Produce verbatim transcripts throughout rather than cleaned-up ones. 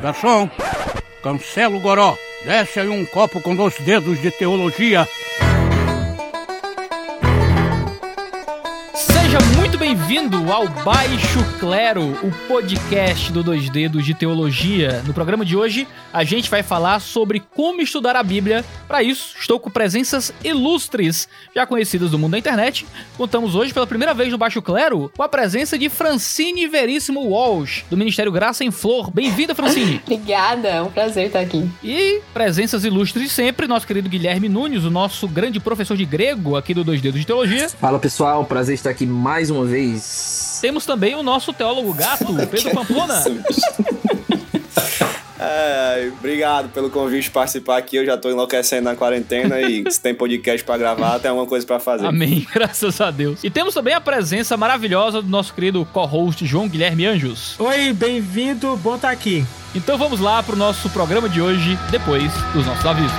Garçom, cancela o goró. Desce aí um copo com dois dedos de teologia. Seja muito bem-vindo ao Baixo Clero, o podcast do Dois Dedos de Teologia. No programa de hoje, a gente vai falar sobre como estudar a Bíblia. Para isso, estou com presenças ilustres, já conhecidas do mundo da internet. Contamos hoje, pela primeira vez no Baixo Clero, com a presença de Francine Veríssimo Walsh, do Ministério Graça em Flor. Bem-vinda, Francine! Obrigada, é um prazer estar aqui. E presenças ilustres sempre, nosso querido Guilherme Nunes, o nosso grande professor de grego aqui do Dois Dedos de Teologia. Fala, pessoal, prazer estar aqui mais uma vez. Temos também o nosso teólogo gato, Pedro Pamplona. É, obrigado pelo convite de participar aqui. Eu já tô enlouquecendo na quarentena e se tem podcast pra gravar, tem alguma coisa pra fazer. Amém, graças a Deus. E temos também a presença maravilhosa do nosso querido co-host João Guilherme Anjos. Oi, bem-vindo, bom estar aqui. Então vamos lá pro nosso programa de hoje, depois dos nossos avisos.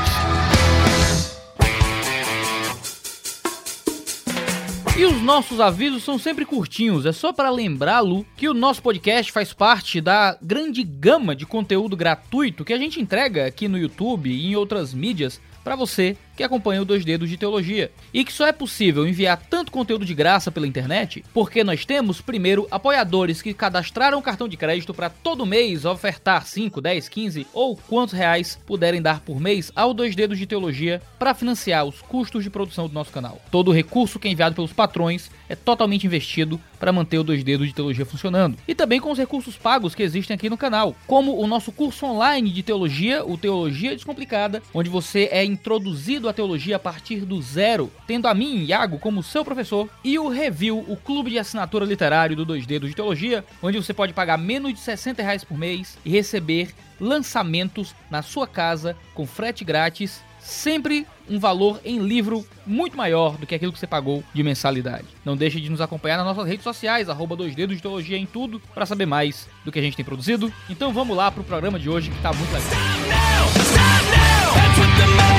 E os nossos avisos são sempre curtinhos, é só para lembrá-lo que o nosso podcast faz parte da grande gama de conteúdo gratuito que a gente entrega aqui no YouTube e em outras mídias para você que acompanha o Dois Dedos de Teologia. E que só é possível enviar tanto conteúdo de graça pela internet porque nós temos, primeiro, apoiadores que cadastraram o cartão de crédito para todo mês ofertar cinco, dez, quinze ou quantos reais puderem dar por mês ao Dois Dedos de Teologia para financiar os custos de produção do nosso canal. Todo o recurso que é enviado pelos patrões é totalmente investido para manter o Dois Dedos de Teologia funcionando. E também com os recursos pagos que existem aqui no canal, como o nosso curso online de Teologia, o Teologia Descomplicada, onde você é introduzido a teologia a partir do zero, tendo a mim, Iago, como seu professor, e o Review, o clube de assinatura literário do Dois Dedos de Teologia, onde você pode pagar menos de sessenta reais por mês e receber lançamentos na sua casa com frete grátis, sempre um valor em livro muito maior do que aquilo que você pagou de mensalidade. Não deixe de nos acompanhar nas nossas redes sociais, arroba Dois Dedos de Teologia em tudo, para saber mais do que a gente tem produzido. Então vamos lá pro programa de hoje que tá muito legal. Stop now! Stop now!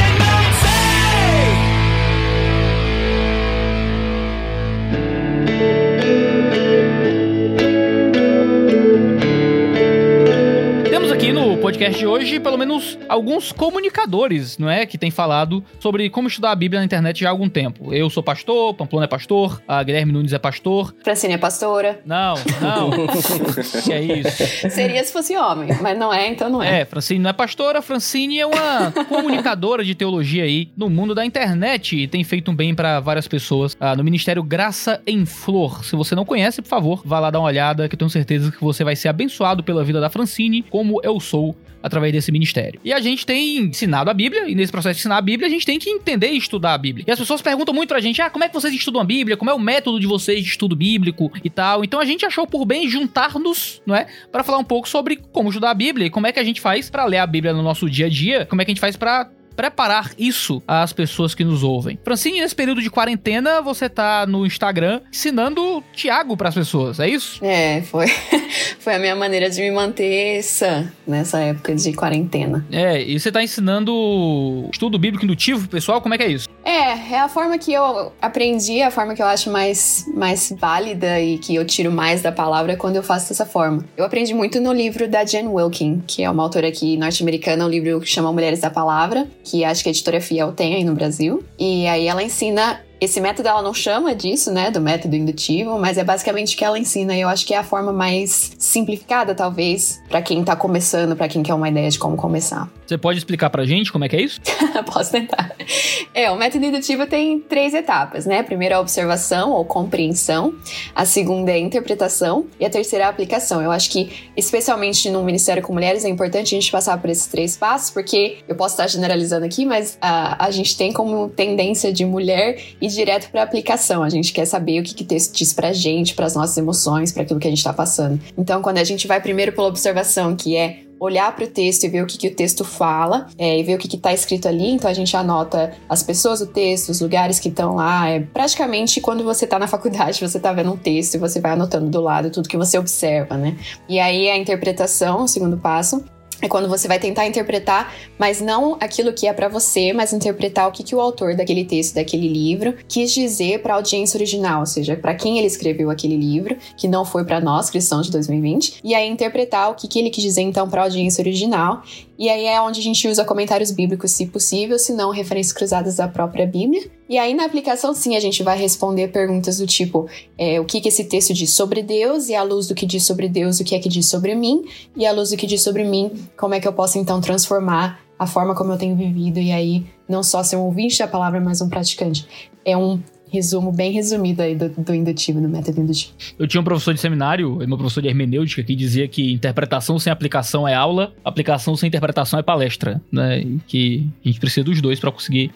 Temos aqui no podcast de hoje, pelo menos, alguns comunicadores, não é? Que têm falado sobre como estudar a Bíblia na internet já há algum tempo. Eu sou pastor, Pamplona é pastor, a Guilherme Nunes é pastor. Francine é pastora. Não, não. Que é isso. Seria se fosse homem, mas não é, então não é. É, Francine não é pastora, Francine é uma comunicadora de teologia aí no mundo da internet e tem feito um bem para várias pessoas ah, no Ministério Graça em Flor. Se você não conhece, por favor, vá lá dar uma olhada, que eu tenho certeza que você vai ser abençoado pela vida da Francine, como eu sou através desse ministério. E a gente tem ensinado a Bíblia, e nesse processo de ensinar a Bíblia, a gente tem que entender e estudar a Bíblia. E as pessoas perguntam muito pra gente, ah, como é que vocês estudam a Bíblia? Como é o método de vocês de estudo bíblico e tal? Então a gente achou por bem juntar-nos, não é? Pra falar um pouco sobre como estudar a Bíblia e como é que a gente faz pra ler a Bíblia no nosso dia a dia, como é que a gente faz pra preparar isso às pessoas que nos ouvem. Francine, nesse período de quarentena, você tá no Instagram ensinando Tiago pras pessoas, é isso? É, foi, foi a minha maneira de me manter sã nessa época de quarentena. É, e você tá ensinando estudo bíblico indutivo, pessoal, como é que é isso? É, é a forma que eu aprendi, a forma que eu acho mais, mais válida e que eu tiro mais da palavra quando eu faço dessa forma. Eu aprendi muito no livro da Jen Wilkin, que é uma autora aqui norte-americana, um livro que chama Mulheres da Palavra, que acho que a Editora Fiel tem aí no Brasil. E aí ela ensina... Esse método ela não chama disso, né, do método indutivo, mas é basicamente o que ela ensina e eu acho que é a forma mais simplificada, talvez, pra quem tá começando, pra quem quer uma ideia de como começar. Você pode explicar pra gente como é que é isso? Posso tentar. É, o método indutivo tem três etapas, né? A primeira é a observação ou compreensão, a segunda é a interpretação e a terceira é a aplicação. Eu acho que, especialmente no Ministério com Mulheres, é importante a gente passar por esses três passos, porque eu posso estar generalizando aqui, mas a, a gente tem como tendência de mulher e direto para aplicação, a gente quer saber o que o texto diz pra gente, pras nossas emoções, para aquilo que a gente tá passando. Então, quando a gente vai primeiro pela observação, que é olhar para o texto e ver o que, que o texto fala, é, e ver o que está escrito ali, então a gente anota as pessoas do texto, os lugares que estão lá, é praticamente quando você está na faculdade, você está vendo um texto e você vai anotando do lado tudo que você observa, né? E aí a interpretação, o segundo passo, É quando você vai tentar interpretar, mas não aquilo que é para você, mas interpretar o que, que o autor daquele texto, daquele livro, quis dizer para a audiência original, ou seja, para quem ele escreveu aquele livro, que não foi para nós, cristãos de dois mil e vinte, e aí interpretar o que, que ele quis dizer, então, para a audiência original. E aí é onde a gente usa comentários bíblicos, se possível, se não, referências cruzadas da própria Bíblia. E aí, na aplicação, sim, a gente vai responder perguntas do tipo é, o que, que esse texto diz sobre Deus, e à luz do que diz sobre Deus, o que é que diz sobre mim, e à luz do que diz sobre mim, como é que eu posso, então, transformar a forma como eu tenho vivido, e aí não só ser um ouvinte da palavra, mas um praticante. É um resumo bem resumido aí do, do indutivo, do método indutivo. Eu tinha um professor de seminário, meu professor de hermenêutica, que dizia que interpretação sem aplicação é aula, aplicação sem interpretação é palestra, né? Que a gente precisa dos dois para conseguir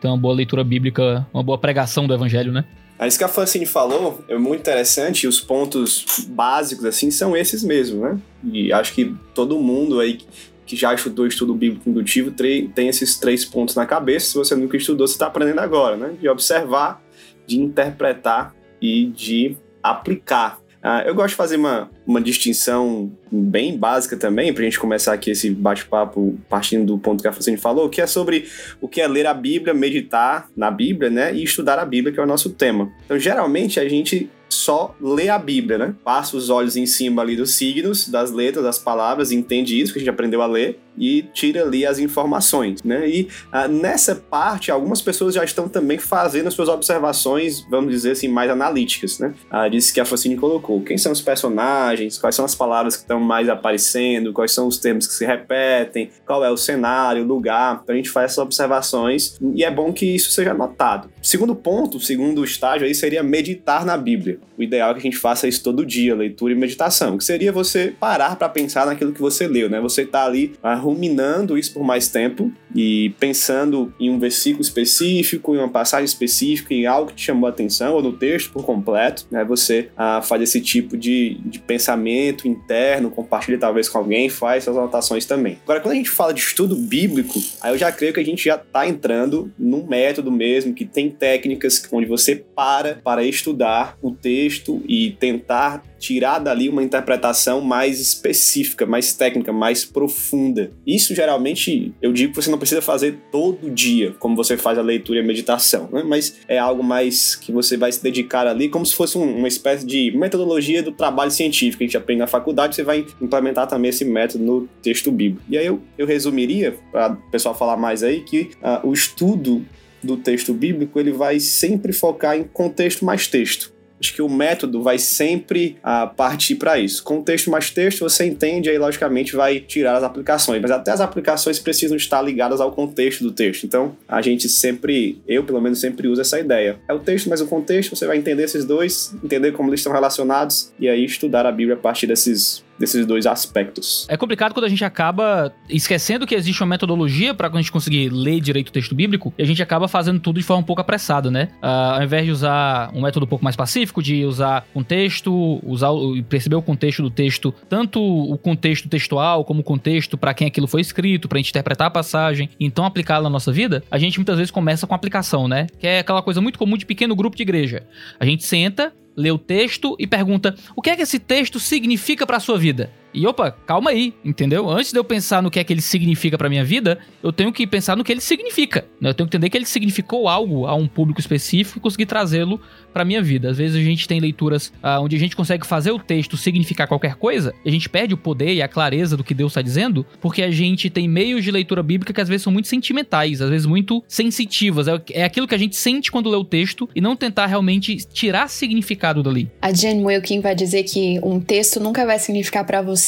ter uma boa leitura bíblica, uma boa pregação do evangelho, né? Isso que a Francine falou é muito interessante, e os pontos básicos, assim, são esses mesmo, né? E acho que todo mundo aí que já estudou estudo bíblico indutivo tem esses três pontos na cabeça. Se você nunca estudou, você está aprendendo agora, né? De observar, de interpretar e de aplicar. Ah, eu gosto de fazer uma, uma distinção bem básica também, para a gente começar aqui esse bate-papo partindo do ponto que a Francine falou, que é sobre o que é ler a Bíblia, meditar na Bíblia, né, e estudar a Bíblia, que é o nosso tema. Então, geralmente, a gente só lê a Bíblia, né? Passa os olhos em cima ali dos signos, das letras, das palavras, entende isso que a gente aprendeu a ler e tira ali as informações, né? E ah, nessa parte, algumas pessoas já estão também fazendo as suas observações, vamos dizer assim, mais analíticas, né? Ah, disse que a Francine colocou. Quem são os personagens? Quais são as palavras que estão mais aparecendo? Quais são os termos que se repetem? Qual é o cenário, o lugar? Então a gente faz essas observações e é bom que isso seja notado. Segundo ponto, o segundo estágio aí seria meditar na Bíblia. O ideal é que a gente faça isso todo dia, leitura e meditação, que seria você parar para pensar naquilo que você leu, né? Você tá ali ah, ruminando isso por mais tempo e pensando em um versículo específico, em uma passagem específica, em algo que te chamou a atenção ou no texto por completo, né? Você ah, faz esse tipo de, de pensamento interno, compartilha talvez com alguém, faz suas anotações também. Agora, quando a gente fala de estudo bíblico, aí eu já creio que a gente já tá entrando num método mesmo, que tem técnicas onde você para para estudar o texto texto e tentar tirar dali uma interpretação mais específica, mais técnica, mais profunda. Isso, geralmente, eu digo que você não precisa fazer todo dia, como você faz a leitura e a meditação, né? Mas é algo mais que você vai se dedicar ali, como se fosse um, uma espécie de metodologia do trabalho científico que a gente aprende na faculdade, você vai implementar também esse método no texto bíblico. E aí eu, eu resumiria, para o pessoal falar mais aí, que uh, o estudo do texto bíblico, ele vai sempre focar em contexto mais texto. Acho que o método vai sempre ah, partir para isso. Contexto mais texto, você entende, aí logicamente vai tirar as aplicações. Mas até as aplicações precisam estar ligadas ao contexto do texto. Então, a gente sempre, eu pelo menos sempre uso essa ideia. É o texto mais o contexto, você vai entender esses dois, entender como eles estão relacionados e aí estudar a Bíblia a partir desses... desses dois aspectos. É complicado quando a gente acaba esquecendo que existe uma metodologia para a gente conseguir ler direito o texto bíblico, e a gente acaba fazendo tudo de forma um pouco apressada, né? Uh, ao invés de usar um método um pouco mais pacífico, de usar contexto, usar e perceber o contexto do texto, tanto o contexto textual como o contexto para quem aquilo foi escrito, para a gente interpretar a passagem, e então aplicá-la na nossa vida, a gente muitas vezes começa com aplicação, né? Que é aquela coisa muito comum de pequeno grupo de igreja. A gente senta, lê o texto e pergunta o que é que esse texto significa para a sua vida. E opa, calma aí, entendeu? Antes de eu pensar no que é que ele significa pra minha vida, eu tenho que pensar no que ele significa, né? Eu tenho que entender que ele significou algo a um público específico e conseguir trazê-lo pra minha vida. Às vezes a gente tem leituras ah, onde a gente consegue fazer o texto significar qualquer coisa, e a gente perde o poder e a clareza do que Deus tá dizendo, porque a gente tem meios de leitura bíblica que às vezes são muito sentimentais, às vezes muito sensitivas. É aquilo que a gente sente quando lê o texto e não tentar realmente tirar significado dali. A Jen Wilkin vai dizer que um texto nunca vai significar pra você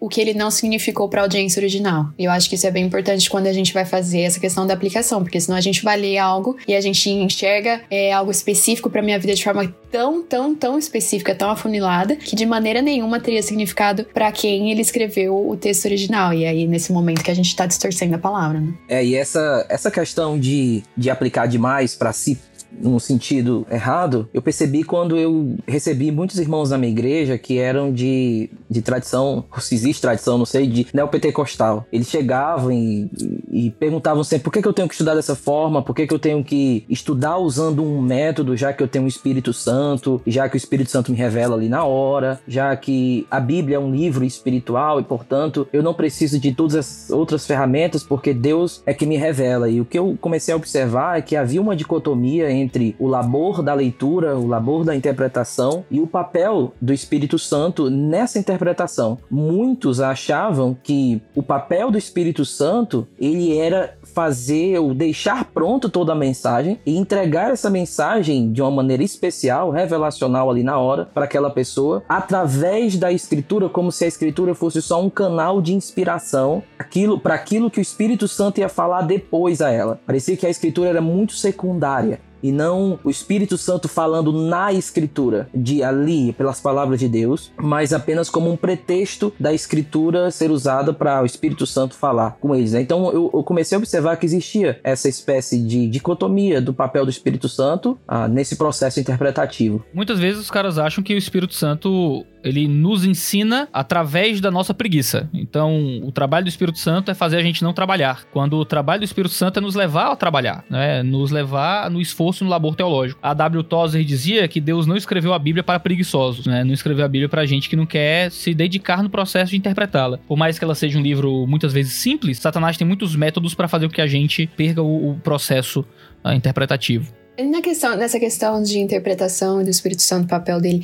o que ele não significou para a audiência original. E eu acho que isso é bem importante quando a gente vai fazer essa questão da aplicação, porque senão a gente vai ler algo e a gente enxerga é, algo específico para minha vida de forma tão, tão, tão específica, tão afunilada, que de maneira nenhuma teria significado para quem ele escreveu o texto original. E aí, nesse momento que a gente está distorcendo a palavra, né? É, e essa, essa questão de, de aplicar demais para si num sentido errado, eu percebi quando eu recebi muitos irmãos da minha igreja que eram de, de tradição, se existe tradição, não sei, de neopentecostal. Eles chegavam e, e perguntavam sempre por que, que eu tenho que estudar dessa forma, por que, que eu tenho que estudar usando um método, já que eu tenho o Espírito Santo, já que o Espírito Santo me revela ali na hora, já que a Bíblia é um livro espiritual e, portanto, eu não preciso de todas as outras ferramentas porque Deus é que me revela. E o que eu comecei a observar é que havia uma dicotomia entre o labor da leitura, o labor da interpretação e o papel do Espírito Santo nessa interpretação. Muitos achavam que o papel do Espírito Santo ele era fazer ou deixar pronto toda a mensagem e entregar essa mensagem de uma maneira especial, revelacional ali na hora, para aquela pessoa, através da Escritura, como se a Escritura fosse só um canal de inspiração aquilo, para aquilo que o Espírito Santo ia falar depois a ela. Parecia que a Escritura era muito secundária e não o Espírito Santo falando na Escritura, de ali, pelas palavras de Deus, mas apenas como um pretexto da Escritura ser usada para o Espírito Santo falar com eles, né? Então eu, eu comecei a observar que existia essa espécie de dicotomia do papel do Espírito Santo ah, nesse processo interpretativo. Muitas vezes os caras acham que o Espírito Santo... ele nos ensina através da nossa preguiça. Então, o trabalho do Espírito Santo é fazer a gente não trabalhar. Quando o trabalho do Espírito Santo é nos levar a trabalhar, né? Nos levar no esforço e no labor teológico. A W. Tozer dizia que Deus não escreveu a Bíblia para preguiçosos, né? Não escreveu a Bíblia para gente que não quer se dedicar no processo de interpretá-la. Por mais que ela seja um livro muitas vezes simples, Satanás tem muitos métodos para fazer com que a gente perca o, o processo uh, interpretativo. Na questão, nessa questão de interpretação e do Espírito Santo, o papel dele,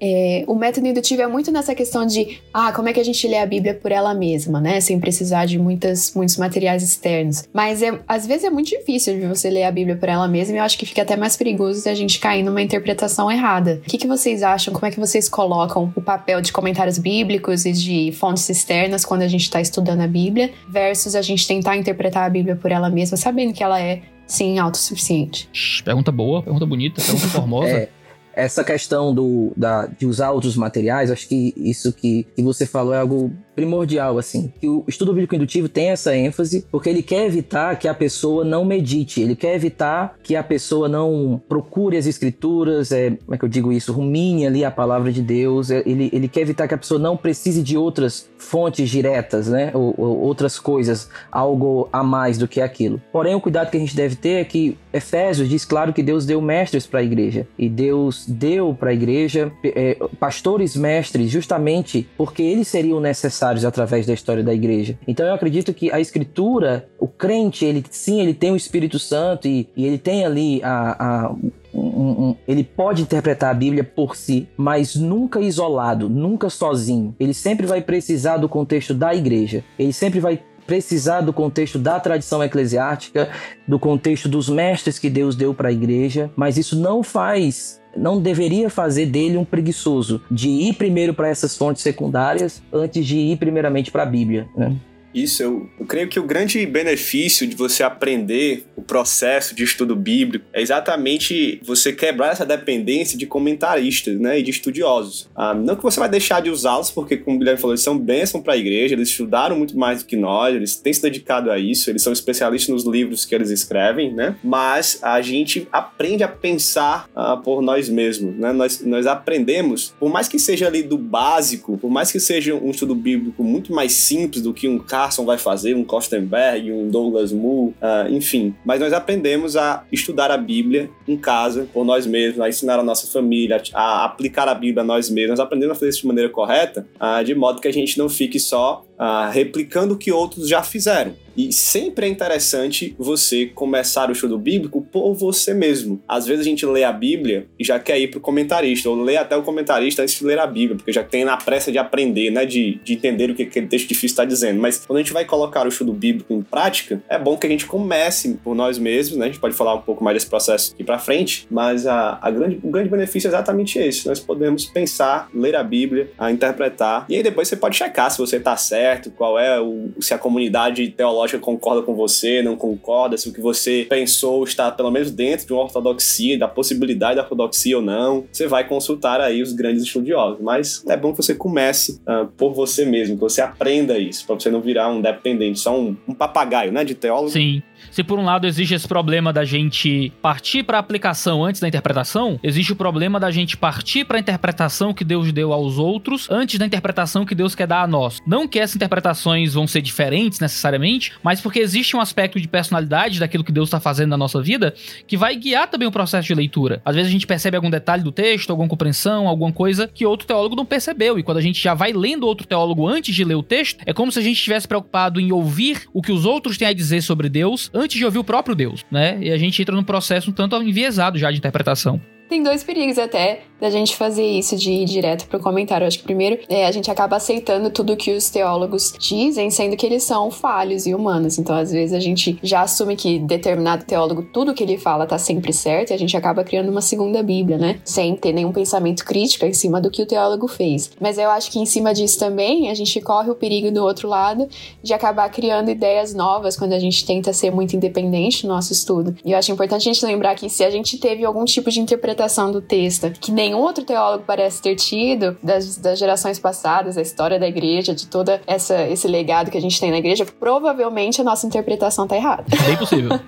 é, o método indutivo é muito nessa questão de ah, como é que a gente lê a Bíblia por ela mesma, né? Sem precisar de muitas, muitos materiais externos. Mas é, às vezes é muito difícil de você ler a Bíblia por ela mesma e eu acho que fica até mais perigoso a gente cair numa interpretação errada. O que, que vocês acham? Como é que vocês colocam o papel de comentários bíblicos e de fontes externas quando a gente está estudando a Bíblia versus a gente tentar interpretar a Bíblia por ela mesma, sabendo que ela é sim, autossuficiente. Pergunta boa, pergunta bonita, pergunta formosa. É, essa questão do, da, de usar outros materiais, acho que isso que, que você falou é algo primordial, assim. Que o estudo bíblico indutivo tem essa ênfase porque ele quer evitar que a pessoa não medite, ele quer evitar que a pessoa não procure as escrituras, é, como é que eu digo isso? Rumine ali a palavra de Deus, ele, ele quer evitar que a pessoa não precise de outras fontes diretas, né? Ou, ou outras coisas, algo a mais do que aquilo. Porém, o cuidado que a gente deve ter é que Efésios diz claro que Deus deu mestres para a igreja e Deus deu para a igreja é, pastores mestres justamente porque eles seriam necessários através da história da igreja. Então eu acredito que a escritura, o crente, ele sim, ele tem o Espírito Santo e, e ele tem ali a... a Um, um, um. Ele pode interpretar a Bíblia por si, mas nunca isolado, nunca sozinho. Ele sempre vai precisar do contexto da igreja. Ele sempre vai precisar do contexto da tradição eclesiástica, do contexto dos mestres que Deus deu para a igreja, mas isso não faz... não deveria fazer dele um preguiçoso de ir primeiro para essas fontes secundárias antes de ir primeiramente para a Bíblia, né? Isso, eu, eu creio que o grande benefício de você aprender o processo de estudo bíblico é exatamente você quebrar essa dependência de comentaristas, né, e de estudiosos. Ah, não que você vai deixar de usá-los, porque, como o Guilherme falou, eles são bênção para a igreja, eles estudaram muito mais do que nós, eles têm se dedicado a isso, eles são especialistas nos livros que eles escrevem, né? Mas a gente aprende a pensar ah, por nós mesmos, né? Nós, nós aprendemos, por mais que seja ali do básico, por mais que seja um estudo bíblico muito mais simples do que um cara Carson vai fazer, um Kostenberg, um Douglas Moo, uh, enfim. Mas nós aprendemos a estudar a Bíblia em casa, por nós mesmos, a ensinar a nossa família, a aplicar a Bíblia a nós mesmos. Nós aprendemos a fazer isso de maneira correta, uh, de modo que a gente não fique só uh, replicando o que outros já fizeram. E sempre é interessante você começar o estudo bíblico por você mesmo. Às vezes a gente lê a Bíblia e já quer ir pro comentarista, ou lê até o comentarista antes de ler a Bíblia, porque já tem na pressa de aprender, né, de, de entender o que aquele texto difícil está dizendo. Mas quando a gente vai colocar o estudo bíblico em prática, é bom que a gente comece por nós mesmos, né? A gente pode falar um pouco mais desse processo aqui para frente, mas a, a grande, o grande benefício é exatamente esse. Nós podemos pensar, ler a Bíblia, a interpretar, e aí depois você pode checar se você está certo, qual é o, se a comunidade teológica concorda com você, não concorda, se o que você pensou está pelo menos dentro de uma ortodoxia, da possibilidade da ortodoxia ou não. Você vai consultar aí os grandes estudiosos, mas é bom que você comece uh, por você mesmo, que você aprenda isso, para você não virar um dependente, só um, um papagaio, né, de teólogo. Sim. Se por um lado existe esse problema da gente partir para a aplicação antes da interpretação, existe o problema da gente partir para a interpretação que Deus deu aos outros antes da interpretação que Deus quer dar a nós. Não que essas interpretações vão ser diferentes necessariamente, mas porque existe um aspecto de personalidade daquilo que Deus está fazendo na nossa vida que vai guiar também o processo de leitura. Às vezes a gente percebe algum detalhe do texto, alguma compreensão, alguma coisa que outro teólogo não percebeu, e quando a gente já vai lendo outro teólogo antes de ler o texto, é como se a gente estivesse preocupado em ouvir o que os outros têm a dizer sobre Deus antes de ouvir o próprio Deus, né? E a gente entra num processo um tanto enviesado já de interpretação. Tem dois perigos até da gente fazer isso, de ir direto pro comentário. Eu acho que primeiro é, a gente acaba aceitando tudo que os teólogos dizem, sendo que eles são falhos e humanos. Então, às vezes, a gente já assume que determinado teólogo, tudo que ele fala tá sempre certo, e a gente acaba criando uma segunda Bíblia, né? Sem ter nenhum pensamento crítico em cima do que o teólogo fez. Mas eu acho que em cima disso também, a gente corre o perigo do outro lado de acabar criando ideias novas quando a gente tenta ser muito independente no nosso estudo. E eu acho importante a gente lembrar que se a gente teve algum tipo de interpretação do texto que nenhum outro teólogo parece ter tido das, das gerações passadas, da história da igreja, de todo esse legado que a gente tem na igreja, provavelmente a nossa interpretação tá errada. Bem possível.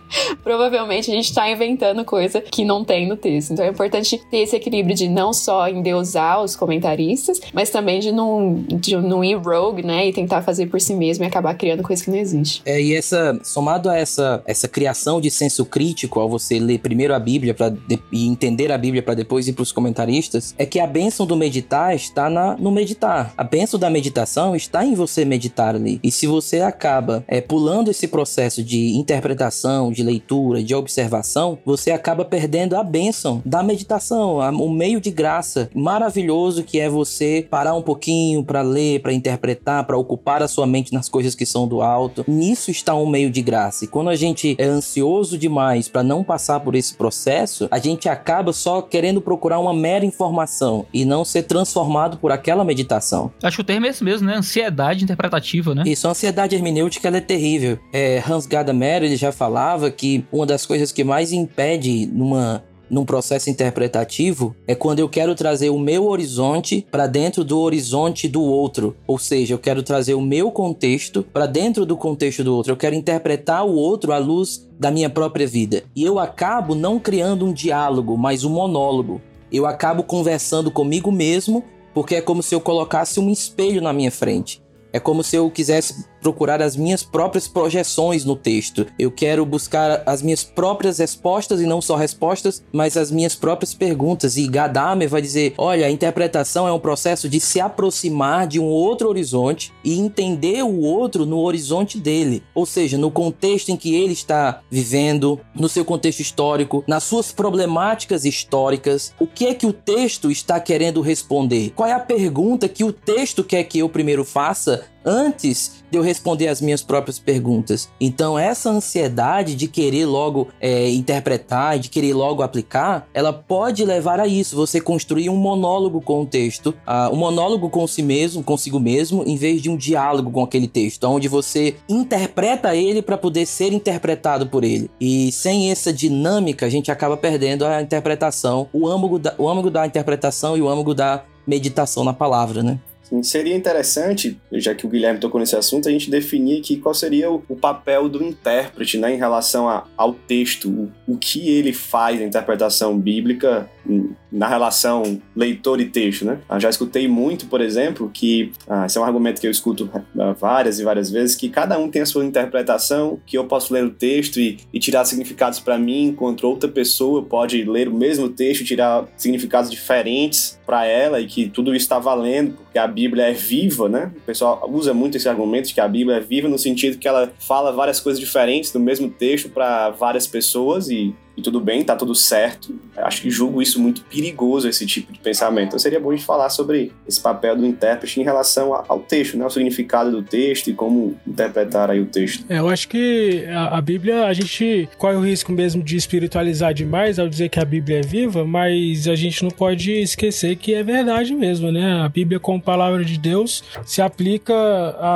Provavelmente a gente tá inventando coisa que não tem no texto. Então é importante ter esse equilíbrio de não só endeusar os comentaristas, mas também de não, de não ir rogue, né, e tentar fazer por si mesmo e acabar criando coisa que não existe. É, e essa, somado a essa, essa criação de senso crítico ao você ler primeiro a Bíblia pra de, e entender a Bíblia para depois ir para os comentaristas, é que a bênção do meditar está na, no meditar. A bênção da meditação está em você meditar ali. E se você acaba é, pulando esse processo de interpretação, de leitura, de observação, você acaba perdendo a bênção da meditação, a, o meio de graça maravilhoso que é você parar um pouquinho para ler, para interpretar, para ocupar a sua mente nas coisas que são do alto. Nisso está um meio de graça. E quando a gente é ansioso demais para não passar por esse processo, a gente acaba só querendo procurar uma mera informação e não ser transformado por aquela meditação. Acho que o termo é esse mesmo, né? Ansiedade interpretativa, né? Isso, a ansiedade hermenêutica, ela é terrível. É, Hans Gadamer, ele já falava que uma das coisas que mais impede numa... num processo interpretativo é quando eu quero trazer o meu horizonte para dentro do horizonte do outro, ou seja, eu quero trazer o meu contexto para dentro do contexto do outro, eu quero interpretar o outro à luz da minha própria vida, e eu acabo não criando um diálogo, mas um monólogo. Eu acabo conversando comigo mesmo, porque é como se eu colocasse um espelho na minha frente. É como se eu quisesse procurar as minhas próprias projeções no texto. Eu quero buscar as minhas próprias respostas, e não só respostas, mas as minhas próprias perguntas. E Gadamer vai dizer, olha, a interpretação é um processo de se aproximar de um outro horizonte e entender o outro no horizonte dele. Ou seja, no contexto em que ele está vivendo, no seu contexto histórico, nas suas problemáticas históricas. O que é que o texto está querendo responder? Qual é a pergunta que o texto quer que eu primeiro faça antes de eu responder as minhas próprias perguntas? Então, essa ansiedade de querer logo é, interpretar, de querer logo aplicar, ela pode levar a isso, você construir um monólogo com o texto, uh, um monólogo com si mesmo, consigo mesmo, em vez de um diálogo com aquele texto, onde você interpreta ele para poder ser interpretado por ele. E sem essa dinâmica, a gente acaba perdendo a interpretação, o âmago da, o âmago da interpretação e o âmago da meditação na palavra, né? Seria interessante, já que o Guilherme tocou nesse assunto, a gente definir aqui qual seria o, o papel do intérprete, né, em relação a, ao texto, o, o que ele faz na interpretação bíblica na relação leitor e texto, né? Eu já escutei muito, por exemplo, que ah, esse é um argumento que eu escuto várias e várias vezes, que cada um tem a sua interpretação, que eu posso ler o texto e, e tirar significados para mim, enquanto outra pessoa pode ler o mesmo texto e tirar significados diferentes para ela, e que tudo isso está valendo, porque a Bíblia é viva, né? O pessoal usa muito esse argumento de que a Bíblia é viva no sentido que ela fala várias coisas diferentes do mesmo texto para várias pessoas, e E tudo bem, tá tudo certo. Acho que julgo isso muito perigoso, esse tipo de pensamento. Então seria bom a gente falar sobre esse papel do intérprete em relação ao texto, né? O significado do texto e como interpretar aí o texto. É, eu acho que a, a Bíblia, a gente corre o risco mesmo de espiritualizar demais ao dizer que a Bíblia é viva, mas a gente não pode esquecer que é verdade mesmo, né? A Bíblia, como palavra de Deus, se aplica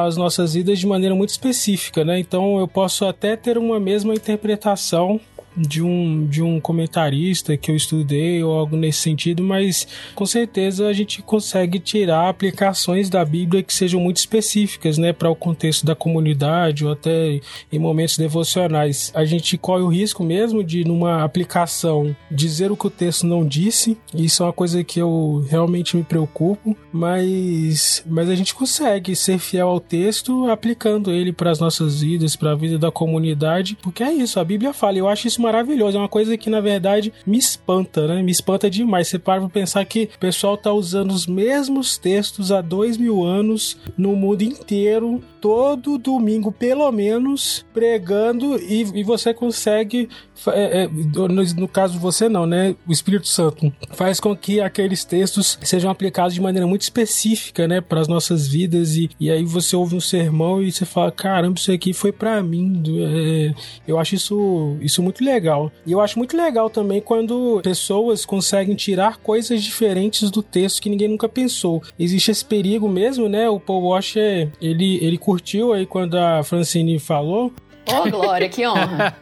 às nossas vidas de maneira muito específica, né? Então eu posso até ter uma mesma interpretação de um, de um comentarista que eu estudei ou algo nesse sentido, mas com certeza a gente consegue tirar aplicações da Bíblia que sejam muito específicas, né, para o contexto da comunidade ou até em momentos devocionais. A gente corre o risco mesmo de, numa aplicação, dizer o que o texto não disse. Isso é uma coisa que eu realmente me preocupo, mas, mas a gente consegue ser fiel ao texto aplicando ele para as nossas vidas, para a vida da comunidade, porque é isso, a Bíblia fala, e eu acho isso maravilhoso. É uma coisa que na verdade me espanta, né? Me espanta demais. Você para pra pensar que o pessoal tá usando os mesmos textos há dois mil anos no mundo inteiro, todo domingo pelo menos, pregando, e, e você consegue, é, é, no, no caso você não, né? O Espírito Santo faz com que aqueles textos sejam aplicados de maneira muito específica, né, para as nossas vidas, e, e aí você ouve um sermão e você fala, caramba, isso aqui foi para mim. É, eu acho isso, isso muito legal. E eu acho muito legal também quando pessoas conseguem tirar coisas diferentes do texto que ninguém nunca pensou. Existe esse perigo mesmo, né? O Paul Walsh, ele, ele curtiu aí quando a Francine falou. Ô, oh, Glória, que honra.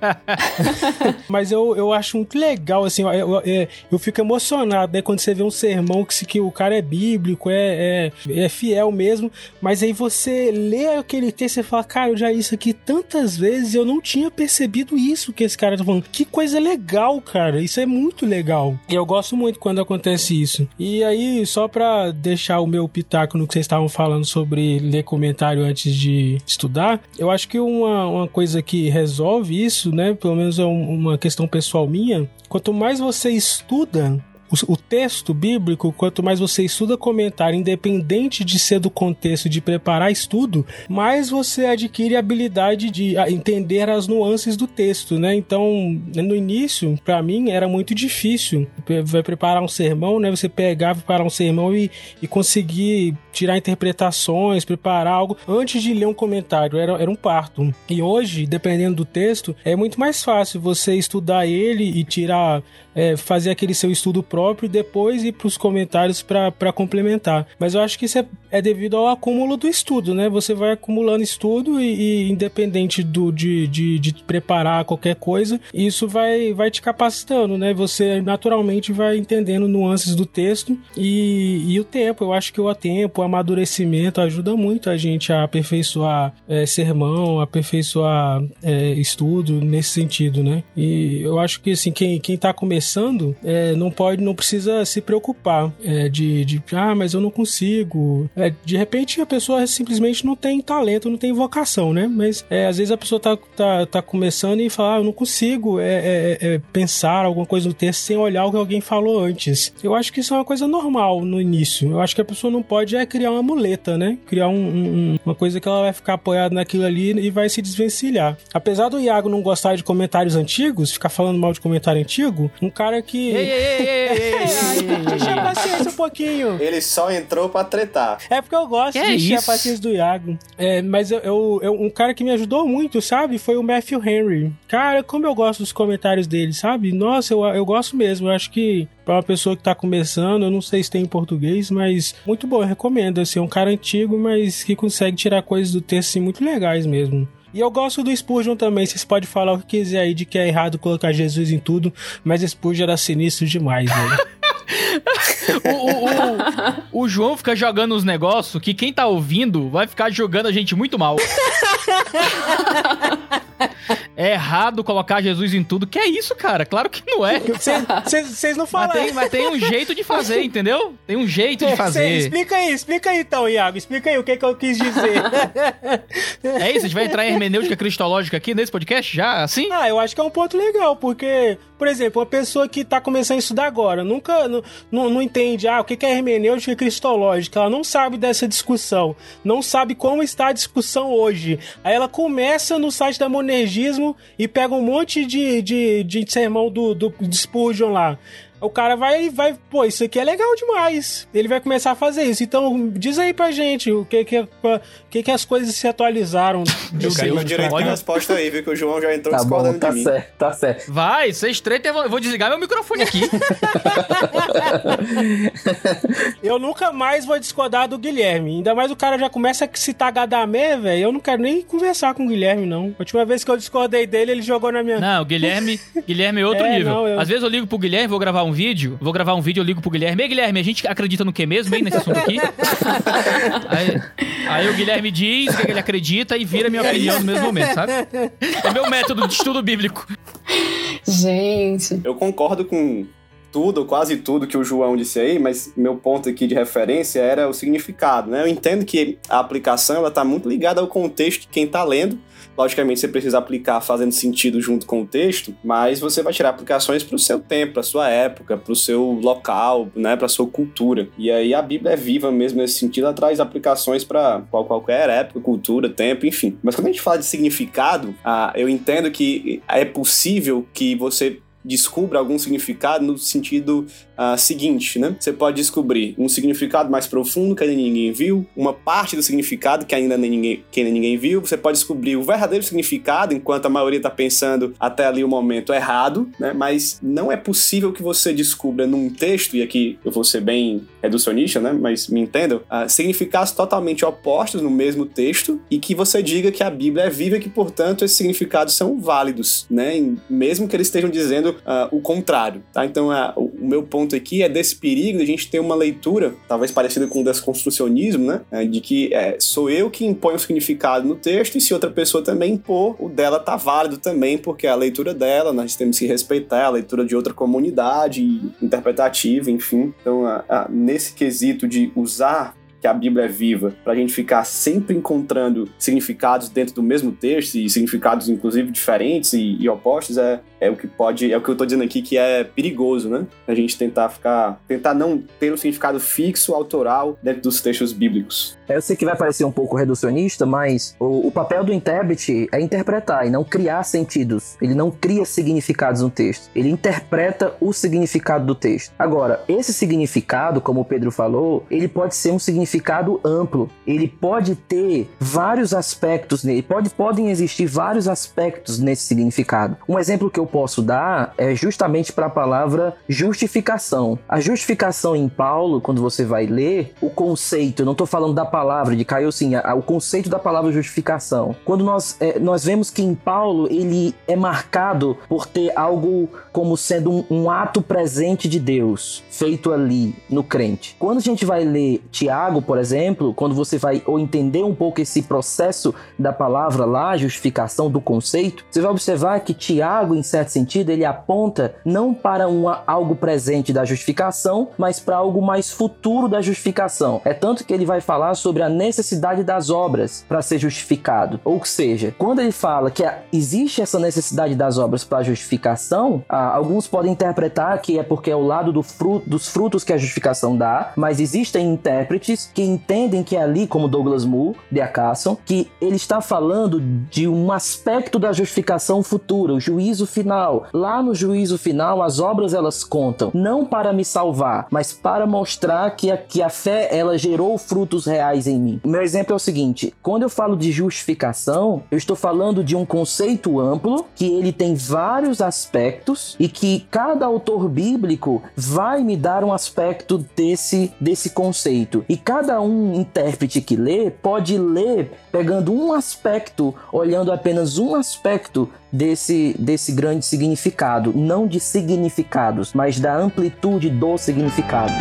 Mas eu, eu acho muito legal, assim, eu, eu, eu fico emocionado, né, quando você vê um sermão que, que o cara é bíblico, é, é, é fiel mesmo, mas aí você lê aquele texto e fala, cara, eu já li isso aqui tantas vezes e eu não tinha percebido isso que esse cara tá falando. Que coisa legal, cara, isso é muito legal. E eu gosto muito quando acontece isso. E aí, só pra deixar o meu pitaco no que vocês estavam falando sobre ler comentário antes de estudar, eu acho que uma, uma coisa que resolve isso, né? Pelo menos é uma questão pessoal minha. Quanto mais você estuda o texto bíblico, quanto mais você estuda comentário, independente de ser do contexto de preparar estudo, mais você adquire a habilidade de entender as nuances do texto, né? Então, no início, para mim, era muito difícil. Vai preparar um sermão, né? Você pegar, preparar um sermão e, e conseguir tirar interpretações, preparar algo antes de ler um comentário. Era, era um parto. E hoje, dependendo do texto, é muito mais fácil você estudar ele e tirar, é, fazer aquele seu estudo próprio próprio, depois ir para os comentários para complementar. Mas eu acho que isso é, é devido ao acúmulo do estudo, né? Você vai acumulando estudo e, e independente do, de, de, de preparar qualquer coisa, isso vai, vai te capacitando, né? Você naturalmente vai entendendo nuances do texto e, e o tempo. Eu acho que o tempo, o amadurecimento ajuda muito a gente a aperfeiçoar é, sermão, aperfeiçoar é, estudo nesse sentido, né? E eu acho que, assim, quem, quem tá começando é, não pode não precisa se preocupar é, de, de, ah, mas eu não consigo. É, de repente a pessoa simplesmente não tem talento, não tem vocação, né? Mas é, às vezes a pessoa tá, tá, tá começando e fala, ah, eu não consigo é, é, é, pensar alguma coisa no texto sem olhar o que alguém falou antes. Eu acho que isso é uma coisa normal no início. Eu acho que a pessoa não pode é criar uma muleta, né? Criar um, um, uma coisa que ela vai ficar apoiada naquilo ali e vai se desvencilhar. Apesar do Iago não gostar de comentários antigos, ficar falando mal de comentário antigo, um cara que... Ei, ei, ei, ei. Deixa a paciência um pouquinho. Ele só entrou pra tretar. É porque eu gosto que de é a paciência do Iago. É, mas eu, eu, eu, um cara que me ajudou muito, sabe? Foi o Matthew Henry. Cara, como eu gosto dos comentários dele, sabe? Nossa, eu, eu gosto mesmo. Eu acho que pra uma pessoa que tá começando, eu não sei se tem em português, mas muito bom, eu recomendo. Assim, é um cara antigo, mas que consegue tirar coisas do texto assim, muito legais mesmo. E eu gosto do Spurgeon também, vocês podem falar o que quiser aí de que é errado colocar Jesus em tudo, mas Spurgeon era sinistro demais, velho. o, o, o, o João fica jogando uns negócios que quem tá ouvindo vai ficar jogando a gente muito mal. É errado colocar Jesus em tudo. Que é isso, cara? Claro que não é. Vocês não falaram. Mas tem, mas tem um jeito de fazer, entendeu? Tem um jeito de fazer. Cê, explica aí, explica aí então, Iago. Explica aí o que, que eu quis dizer. É isso? A gente vai entrar em hermenêutica cristológica aqui nesse podcast já, assim? Ah, eu acho que é um ponto legal, porque, por exemplo, uma pessoa que tá começando a estudar agora, nunca, não, não, não entende, ah, o que, que é hermenêutica cristológica. Ela não sabe dessa discussão. Não sabe como está a discussão hoje. Aí ela começa no site da Monergismo e pega um monte de, de, de sermão do, do, de Spurgeon lá. o cara vai, vai, pô, isso aqui é legal demais. Ele vai começar a fazer isso. Então, diz aí pra gente o que que, que, que as coisas se atualizaram. Eu caí no direito de resposta aí, viu? Que o João já entrou tá discordando tá de mim. Tá certo, tá certo. Vai, vocês treta, eu vou desligar meu microfone aqui. Eu nunca mais vou discordar do Guilherme. Ainda mais o cara já começa a citar Gadamer, velho. Eu não quero nem conversar com o Guilherme, não. A última vez que eu discordei dele, ele jogou na minha... Não, o Guilherme... Guilherme é outro é, nível. Não, eu... Às vezes eu ligo pro Guilherme, vou gravar um vídeo, vou gravar um vídeo, eu ligo pro Guilherme. Ei, Guilherme, a gente acredita no que mesmo, hein, nesse assunto aqui? aí, aí o Guilherme diz que ele acredita e vira minha opinião no mesmo momento, sabe? É meu método de estudo bíblico. Gente... Eu concordo com... tudo, quase tudo que o João disse aí, mas meu ponto aqui de referência era o significado, né? Eu entendo que a aplicação, ela tá muito ligada ao contexto de quem tá lendo. Logicamente, você precisa aplicar fazendo sentido junto com o texto, mas você vai tirar aplicações pro seu tempo, pra sua época, pro seu local, né? Pra sua cultura. E aí a Bíblia é viva mesmo nesse sentido, ela traz aplicações pra qualquer época, cultura, tempo, enfim. Mas quando a gente fala de significado, ah, eu entendo que é possível que você descubra algum significado no sentido uh, seguinte, né? Você pode descobrir um significado mais profundo que ainda ninguém viu, uma parte do significado que ainda ninguém, que ainda ninguém viu, você pode descobrir o verdadeiro significado, enquanto a maioria está pensando até ali o momento errado, né? Mas não é possível que você descubra num texto, e aqui eu vou ser bem reducionista, né? Mas me entendam, uh, significados totalmente opostos no mesmo texto, e que você diga que a Bíblia é viva e que, portanto, esses significados são válidos, né? E mesmo que eles estejam dizendo Uh, o contrário, tá? Então uh, o meu ponto aqui é desse perigo de a gente ter uma leitura, talvez parecida com o desconstrucionismo, né? Uh, de que uh, sou eu que imponho o significado no texto, e se outra pessoa também impor, o dela tá válido também, porque é a leitura dela, nós temos que respeitar a leitura de outra comunidade interpretativa, enfim. Então uh, uh, nesse quesito de usar que a Bíblia é viva, pra gente ficar sempre encontrando significados dentro do mesmo texto, e significados inclusive diferentes e, e opostos, é, é o que pode, é o que eu tô dizendo aqui, que é perigoso, né? A gente tentar ficar, tentar não ter um significado fixo, autoral, dentro dos textos bíblicos. Eu sei que vai parecer um pouco reducionista, mas o, o papel do intérprete é interpretar e não criar sentidos. Ele não cria significados no texto, ele interpreta o significado do texto. Agora, esse significado, como o Pedro falou, ele pode ser um significado significado amplo, ele pode ter vários aspectos nele, pode, podem existir vários aspectos nesse significado. Um exemplo que eu posso dar é justamente para a palavra justificação. A justificação em Paulo, quando você vai ler o conceito, eu não estou falando da palavra, de caiu sim, a, a, o conceito da palavra justificação. Quando nós, é, nós vemos que em Paulo ele é marcado por ter algo como sendo um, um ato presente de Deus, feito ali no crente. Quando a gente vai ler Tiago, por exemplo, quando você vai ou entender um pouco esse processo da palavra lá, justificação do conceito, você vai observar que Tiago, em certo sentido, ele aponta não para uma, algo presente da justificação, mas para algo mais futuro da justificação. É tanto que ele vai falar sobre a necessidade das obras para ser justificado. Ou seja, quando ele fala que existe essa necessidade das obras para a justificação, alguns podem interpretar que é porque é o lado do fruto, dos frutos que a justificação dá, mas existem intérpretes que entendem que ali, como Douglas Moo de Carson, que ele está falando de um aspecto da justificação futura, o juízo final. Lá no juízo final, as obras elas contam, não para me salvar, mas para mostrar que a, que a fé ela gerou frutos reais em mim. Meu exemplo é o seguinte, quando eu falo de justificação, eu estou falando de um conceito amplo, que ele tem vários aspectos e que cada autor bíblico vai me dar um aspecto desse, desse conceito. E cada um intérprete que lê, pode ler pegando um aspecto, olhando apenas um aspecto desse, desse grande significado, não de significados, mas da amplitude do significado.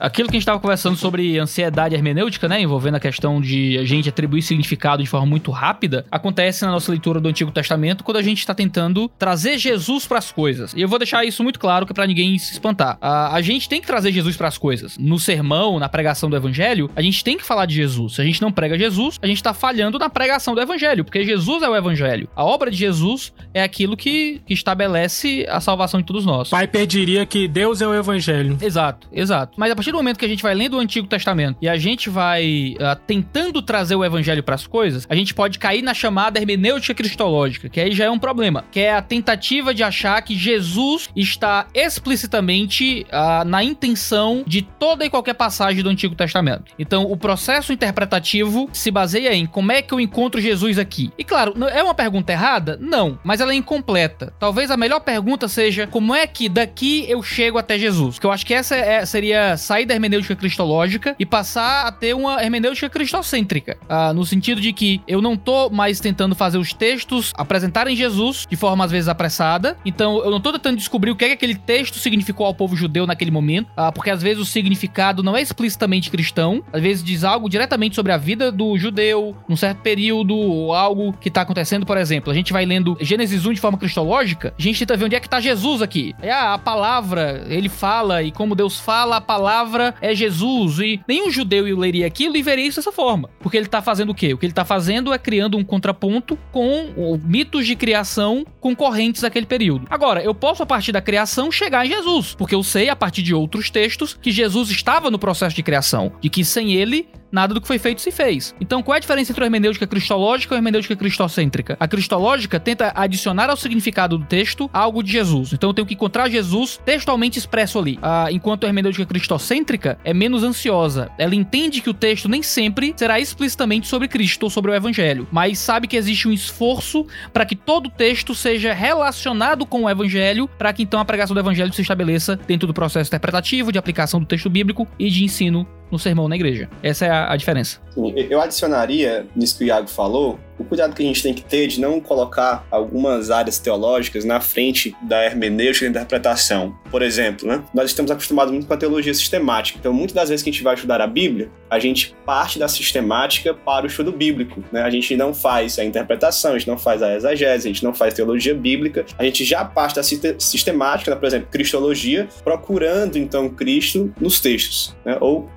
A aquilo que a gente estava conversando sobre ansiedade hermenêutica, né, envolvendo a questão de a gente atribuir significado de forma muito rápida, acontece na nossa leitura do Antigo Testamento quando a gente está tentando trazer Jesus para as coisas. E eu vou deixar isso muito claro, que é para ninguém se espantar. A, a gente tem que trazer Jesus para as coisas. No sermão, na pregação do Evangelho, a gente tem que falar de Jesus. Se a gente não prega Jesus, a gente está falhando na pregação do Evangelho, porque Jesus é o Evangelho. A obra de Jesus é aquilo que, que estabelece a salvação de todos nós. Piper diria que Deus é o Evangelho. Exato, exato. Mas a partir do momento que a gente vai lendo o Antigo Testamento e a gente vai uh, tentando trazer o Evangelho para as coisas, a gente pode cair na chamada hermenêutica cristológica, que aí já é um problema, que é a tentativa de achar que Jesus está explicitamente uh, na intenção de toda e qualquer passagem do Antigo Testamento. Então, o processo interpretativo se baseia em como é que eu encontro Jesus aqui. E claro, é uma pergunta errada? Não, mas ela é incompleta. Talvez a melhor pergunta seja: como é que daqui eu chego até Jesus? Que eu acho que essa é, seria sair da hermenêutica cristológica e passar a ter uma hermenêutica cristocêntrica, ah, no sentido de que eu não tô mais tentando fazer os textos apresentarem Jesus de forma às vezes apressada. Então eu não tô tentando descobrir o que é que aquele texto significou ao povo judeu naquele momento, ah, porque às vezes o significado não é explicitamente cristão, às vezes diz algo diretamente sobre a vida do judeu num certo período, ou algo que tá acontecendo. Por exemplo, a gente vai lendo Gênesis um de forma cristológica, a gente tenta ver onde é que tá Jesus aqui. É a, a palavra, ele fala, e como Deus fala, a palavra é Jesus, e nenhum judeu leria aquilo e veria isso dessa forma, porque ele tá fazendo o quê? O que ele tá fazendo é criando um contraponto com mitos de criação concorrentes daquele período. Agora, eu posso a partir da criação chegar em Jesus, porque eu sei a partir de outros textos que Jesus estava no processo de criação, de que sem ele nada do que foi feito se fez. Então, qual é a diferença entre a hermenêutica cristológica e a hermenêutica cristocêntrica? A cristológica tenta adicionar ao significado do texto algo de Jesus. Então, eu tenho que encontrar Jesus textualmente expresso ali. Ah, enquanto a hermenêutica cristocêntrica é menos ansiosa. Ela entende que o texto nem sempre será explicitamente sobre Cristo ou sobre o Evangelho, mas sabe que existe um esforço para que todo o texto seja relacionado com o Evangelho, para que então a pregação do Evangelho se estabeleça dentro do processo interpretativo, de aplicação do texto bíblico e de ensino no sermão na igreja. Essa é a, a diferença. Sim, eu adicionaria nisso que o Iago falou, o cuidado que a gente tem que ter de não colocar algumas áreas teológicas na frente da hermenêutica e da interpretação. Por exemplo, né, nós estamos acostumados muito com a teologia sistemática, então muitas das vezes que a gente vai estudar a Bíblia, a gente parte da sistemática para o estudo bíblico, né? A gente não faz a interpretação, a gente não faz a exegese, a gente não faz teologia bíblica, a gente já parte da sistemática, né? Por exemplo, cristologia, procurando então Cristo nos textos, né? Ou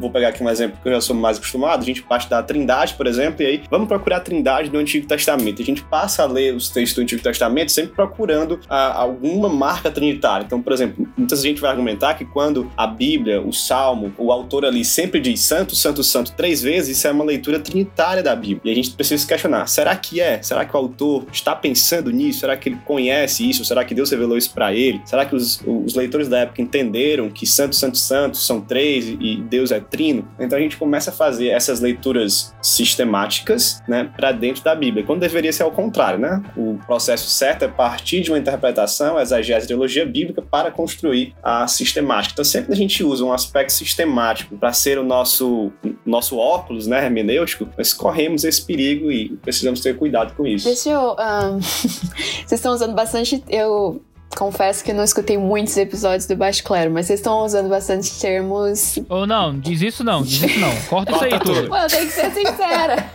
vou pegar aqui um exemplo que eu já sou mais acostumado, a gente parte da Trindade, por exemplo, e aí vamos procurar a Trindade do Antigo Testamento. A gente passa a ler os textos do Antigo Testamento sempre procurando a, alguma marca trinitária. Então, por exemplo, muitas gente vai argumentar que quando a Bíblia, o Salmo, o autor ali sempre diz santo, santo, santo três vezes, isso é uma leitura trinitária da Bíblia. E a gente precisa se questionar, será que é? Será que o autor está pensando nisso? Será que ele conhece isso? Será que Deus revelou isso para ele? Será que os, os leitores da época entenderam que santo, santo, santo são três e Deus é trino? Então a gente começa a fazer essas leituras sistemáticas, né, para dentro da Bíblia, quando deveria ser ao contrário, né? O processo certo é partir de uma interpretação, exegese, teologia bíblica para construir a sistemática. Então sempre que a gente usa um aspecto sistemático para ser o nosso, nosso óculos, né, hermenêutico, nós corremos esse perigo e precisamos ter cuidado com isso. Deixa eu... Um... Vocês estão usando bastante... Eu... Confesso que não escutei muitos episódios do Baixo Clero, mas vocês estão usando bastante termos... Ou não, diz isso não, diz isso não. Corta isso aí, tudo. Mano, tem que ser sincera.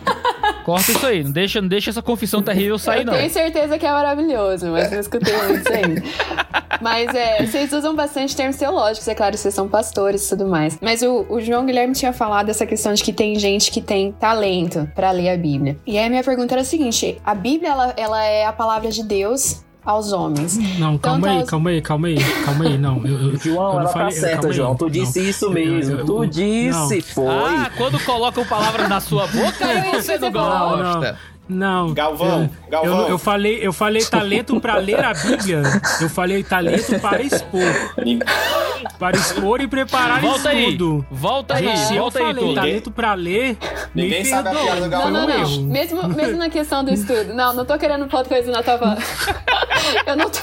Corta isso aí, não deixa, não deixa essa confissão terrível sair, eu não. Eu tenho certeza que é maravilhoso, mas não escutei muitos ainda. Mas é, vocês usam bastante termos teológicos, é claro, vocês são pastores e tudo mais. Mas o, o João Guilherme tinha falado essa questão de que tem gente que tem talento pra ler a Bíblia. E aí a minha pergunta era a seguinte, a Bíblia, ela, ela é a palavra de Deus... aos homens. Não, calma aí, aos... calma aí, calma aí, calma aí, não. Eu, eu, João, eu ela falei, tá certa, João. Aí, tu disse não, isso mesmo. Eu, eu, tu disse, foi. Ah, quando colocam palavras na sua boca, aí você não gosta. Não. Não, Galvão, eu, Galvão. Eu, eu, falei, eu falei talento para ler a Bíblia. Eu falei talento para expor. Para expor e preparar volta estudo. Aí, volta aí, gente, volta eu aí. Falei, talento para ler. Ninguém me sabe a piada do Galvão. Não, não, não. Mesmo, mesmo na questão do estudo. Não, não tô querendo pôr coisa na tua. Eu não tô.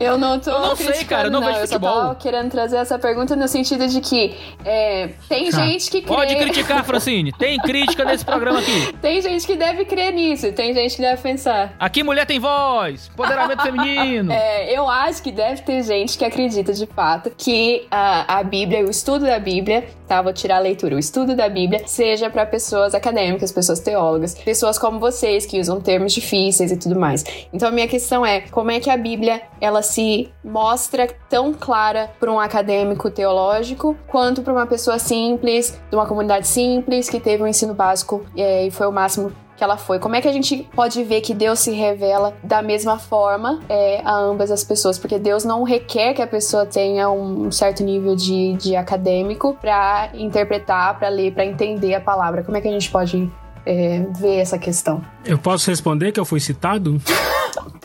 Eu não tô eu não sei, cara, eu não, não vejo futebol. Eu só tô querendo trazer essa pergunta no sentido de que é, tem ah, gente que crê... Pode criticar, Francine. Tem crítica nesse programa aqui. Tem gente que deve crer nisso. Tem gente que deve pensar. Aqui mulher tem voz. Empoderamento feminino. É, eu acho que deve ter gente que acredita de fato que a, a Bíblia, o estudo da Bíblia, tá? Vou tirar a leitura. O estudo da Bíblia seja pra pessoas acadêmicas, pessoas teólogas, pessoas como vocês que usam termos difíceis e tudo mais. Então a minha questão é, como é que a Bíblia, ela se mostra tão clara para um acadêmico teológico quanto para uma pessoa simples, de uma comunidade simples, que teve um ensino básico é, e foi o máximo que ela foi. Como é que a gente pode ver que Deus se revela da mesma forma é, a ambas as pessoas? Porque Deus não requer que a pessoa tenha um certo nível de, de acadêmico para interpretar, para ler, para entender a palavra. Como é que a gente pode é, ver essa questão? Eu posso responder que eu fui citado?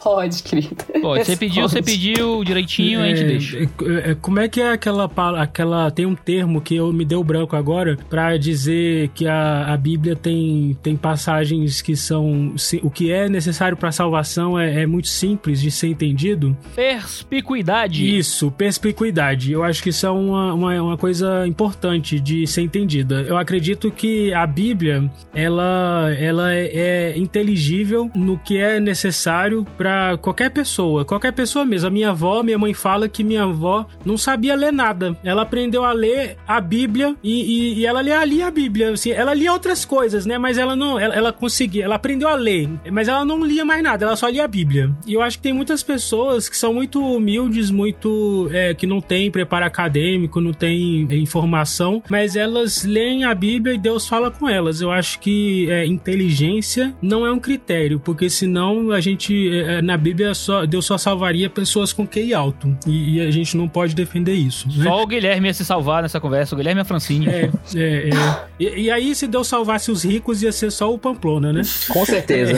Pode, querido. Pode. Você pediu, você pediu direitinho, é, a gente deixa. É, é, como é que é aquela, aquela... Tem um termo que eu me deu branco agora pra dizer que a, a Bíblia tem, tem passagens que são... Se, o que é necessário pra salvação é, é muito simples de ser entendido. Perspicuidade. Isso, perspicuidade. Eu acho que isso é uma, uma, uma coisa importante de ser entendida. Eu acredito que a Bíblia, ela, ela é, é inteligível no que é necessário pra qualquer pessoa, qualquer pessoa mesmo. A minha avó, minha mãe fala que minha avó não sabia ler nada. Ela aprendeu a ler a Bíblia e, e, e ela lia ali a Bíblia. Assim, ela lia outras coisas, né? Mas ela não... Ela, ela conseguia... Ela aprendeu a ler, mas ela não lia mais nada. Ela só lia a Bíblia. E eu acho que tem muitas pessoas que são muito humildes, muito... É, que não tem preparo acadêmico, não tem informação, mas elas leem a Bíblia e Deus fala com elas. Eu acho que é, inteligência não é um critério, porque senão a gente... Na Bíblia, só, Deus só salvaria pessoas com Q I alto. E, e a gente não pode defender isso. Né? Só o Guilherme ia se salvar nessa conversa. O Guilherme e a Francine. É, é, é. E, e aí, se Deus salvasse os ricos, ia ser só o Pamplona, né? Com certeza.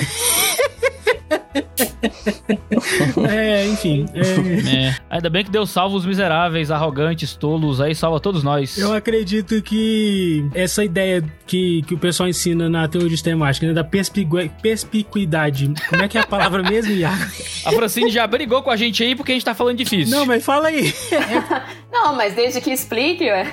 É, enfim. É. É. Ainda bem que Deus salva os miseráveis, arrogantes, tolos, aí salva todos nós. Eu acredito que essa ideia que, que o pessoal ensina na teoria sistemática, né, da perspicu... perspicuidade. Como é que é a palavra mesmo, Iago? A Francine já brigou com a gente aí porque a gente tá falando difícil. Não, mas fala aí. Não, mas desde que explique, ué.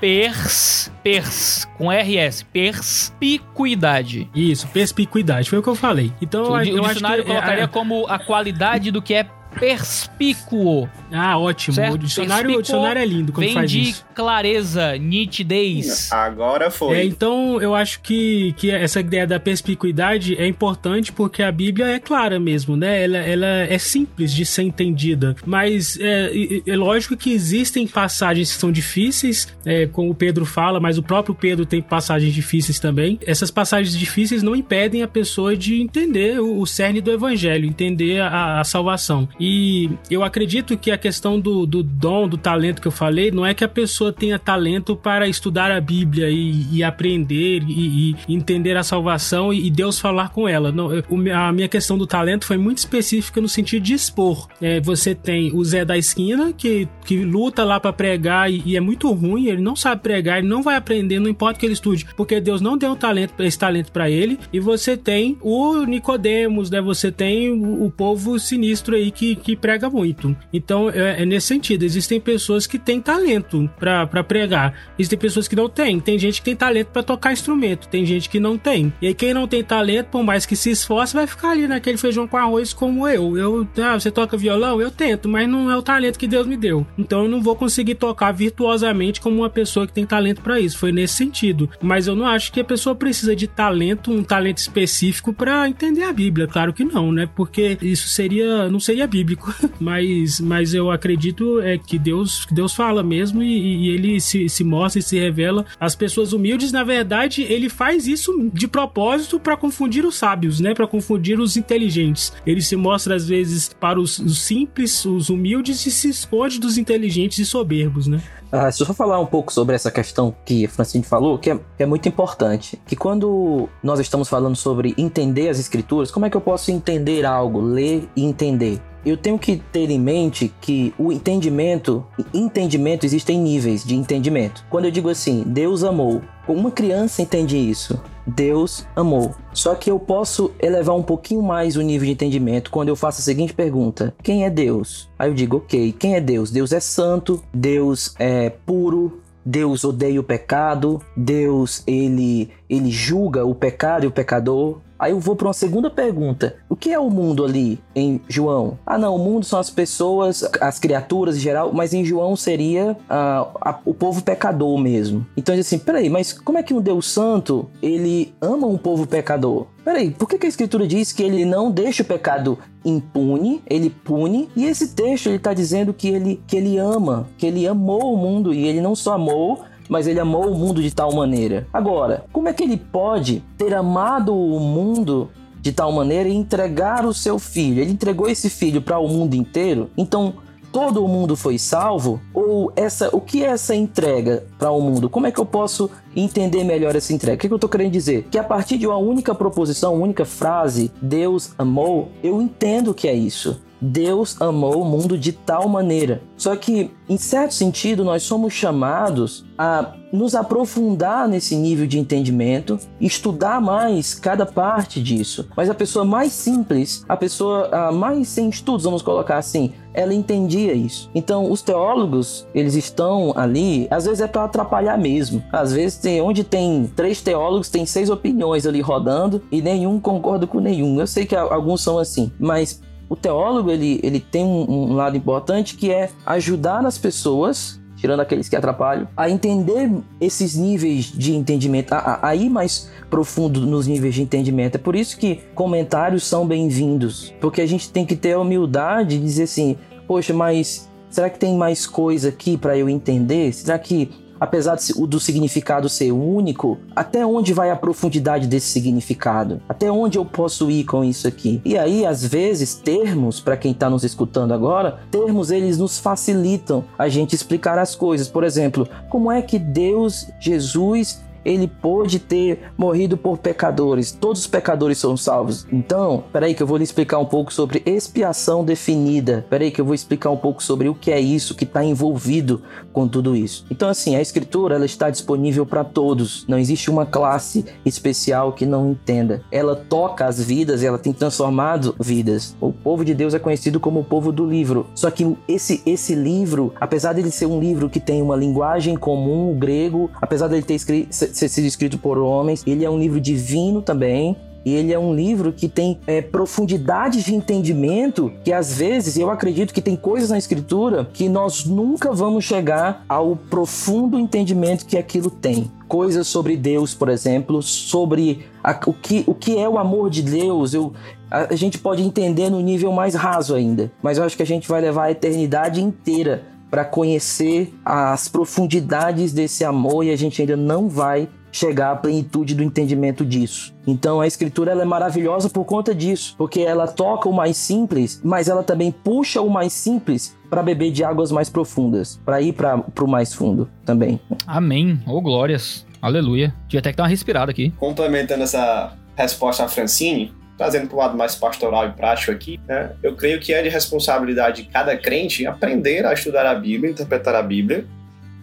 Pers, pers, com R S, perspicuidade. Isso, perspicuidade, foi o que eu falei. Então, o eu acho que colocaria é, como a qualidade do que é perspícuo. Ah, ótimo. Certo? O dicionário, o dicionário é lindo quando faz isso. Vem de clareza, nitidez. Agora foi. É, então, eu acho que, que essa ideia da perspicuidade é importante porque a Bíblia é clara mesmo, né? Ela, ela é simples de ser entendida. Mas é, é lógico que existem passagens que são difíceis, é, como o Pedro fala, mas o próprio Pedro tem passagens difíceis também. Essas passagens difíceis não impedem a pessoa de entender o, o cerne do Evangelho, entender a, a salvação. E eu acredito que a questão do, do dom, do talento que eu falei, não é que a pessoa tenha talento para estudar a Bíblia e, e aprender e, e entender a salvação e, e Deus falar com ela. Não, eu, a minha questão do talento foi muito específica no sentido de expor. É, você tem o Zé da Esquina, que, que luta lá para pregar e, e é muito ruim, ele não sabe pregar, ele não vai aprender, não importa que ele estude, porque Deus não deu talento, esse talento para ele. E você tem o Nicodemos, né? Você tem o, o povo sinistro aí que que prega muito. Então, é, é nesse sentido. Existem pessoas que têm talento pra, pra pregar. Existem pessoas que não têm. Tem gente que tem talento pra tocar instrumento. Tem gente que não tem. E aí, quem não tem talento, por mais que se esforce, vai ficar ali naquele feijão com arroz como eu. eu ah, você toca violão? Eu tento, mas não é o talento que Deus me deu. Então, eu não vou conseguir tocar virtuosamente como uma pessoa que tem talento pra isso. Foi nesse sentido. Mas eu não acho que a pessoa precisa de talento, um talento específico pra entender a Bíblia. Claro que não, né? Porque isso seria... Não seria bíblico, mas, mas eu acredito é que Deus, que Deus fala mesmo e, e ele se, se mostra e se revela às pessoas humildes. Na verdade, ele faz isso de propósito para confundir os sábios, né? Para confundir os inteligentes. Ele se mostra às vezes para os, os simples, os humildes e se esconde dos inteligentes e soberbos, né? Ah, se eu só falar um pouco sobre essa questão que a Francine falou, que é, que é muito importante, que quando nós estamos falando sobre entender as escrituras, como é que eu posso entender algo, ler e entender? eu tenho que ter em mente que o entendimento, entendimento existem níveis de entendimento. Quando eu digo assim, Deus amou, uma criança entende isso, Deus amou. Só que eu posso elevar um pouquinho mais o nível de entendimento quando eu faço a seguinte pergunta: quem é Deus? Aí eu digo, ok, quem é Deus? Deus é santo, Deus é puro, Deus odeia o pecado, Deus ele, ele julga o pecado e o pecador. Aí eu vou para uma segunda pergunta. O que é o mundo ali em João? Ah não, o mundo são as pessoas, as criaturas em geral, mas em João seria ah, a, o povo pecador mesmo. Então diz assim, peraí, mas como é que um Deus santo, ele ama um povo pecador? Peraí, por que, que a Escritura diz que ele não deixa o pecado impune, ele pune? E esse texto ele está dizendo que ele, que ele ama, que ele amou o mundo, e ele não só amou, mas ele amou o mundo de tal maneira. Agora, como é que ele pode ter amado o mundo de tal maneira e entregar o seu filho? Ele entregou esse filho para o mundo inteiro? Então, todo o mundo foi salvo? Ou essa, o que é essa entrega para o mundo? Como é que eu posso entender melhor essa entrega? O que, que eu estou querendo dizer? Que a partir de uma única proposição, uma única frase, Deus amou, eu entendo que é isso. Deus amou o mundo de tal maneira. Só que, em certo sentido, nós somos chamados a nos aprofundar nesse nível de entendimento, estudar mais cada parte disso. Mas a pessoa mais simples, a pessoa mais sem estudos, vamos colocar assim, ela entendia isso. Então, os teólogos, eles estão ali, às vezes é para atrapalhar mesmo. Às vezes, tem, onde tem três teólogos, tem seis opiniões ali rodando e nenhum concorda com nenhum. Eu sei que alguns são assim, mas o teólogo ele, ele tem um, um lado importante que é ajudar as pessoas, tirando aqueles que atrapalham, a entender esses níveis de entendimento, a, a, a ir mais profundo nos níveis de entendimento. É por isso que comentários são bem-vindos, porque a gente tem que ter a humildade de dizer assim, poxa, mas será que tem mais coisa aqui para eu entender? Será que, apesar do significado ser único, até onde vai a profundidade desse significado? Até onde eu posso ir com isso aqui? E aí, às vezes, termos, para quem está nos escutando agora, termos eles nos facilitam a gente explicar as coisas. Por exemplo, como é que Deus, Jesus, ele pôde ter morrido por pecadores? Todos os pecadores são salvos. Então, peraí que eu vou lhe explicar um pouco sobre expiação definida. Peraí que eu vou explicar um pouco sobre o que é isso, que está envolvido com tudo isso. Então, assim, a Escritura ela está disponível para todos. Não existe uma classe especial que não entenda. Ela toca as vidas, ela tem transformado vidas. O povo de Deus é conhecido como o povo do livro. Só que esse, esse livro, apesar dele ser um livro que tem uma linguagem comum, o grego, apesar dele ter escrito ser sido escrito por homens, ele é um livro divino também, e ele é um livro que tem é, profundidades de entendimento, que às vezes, eu acredito que tem coisas na Escritura que nós nunca vamos chegar ao profundo entendimento que aquilo tem. Coisas sobre Deus, por exemplo, sobre a, o, que, o que é o amor de Deus, eu... a gente pode entender no nível mais raso ainda, mas eu acho que a gente vai levar a eternidade inteira para conhecer as profundidades desse amor, e a gente ainda não vai chegar à plenitude do entendimento disso. Então a Escritura ela é maravilhosa por conta disso, porque ela toca o mais simples, mas ela também puxa o mais simples para beber de águas mais profundas, para ir para o mais fundo também. Amém, ô oh, glórias, aleluia. Tinha até que dar uma respirada aqui. Complementando essa resposta à Francine, trazendo para o lado mais pastoral e prático aqui, né? Eu creio que é de responsabilidade de cada crente aprender a estudar a Bíblia, interpretar a Bíblia,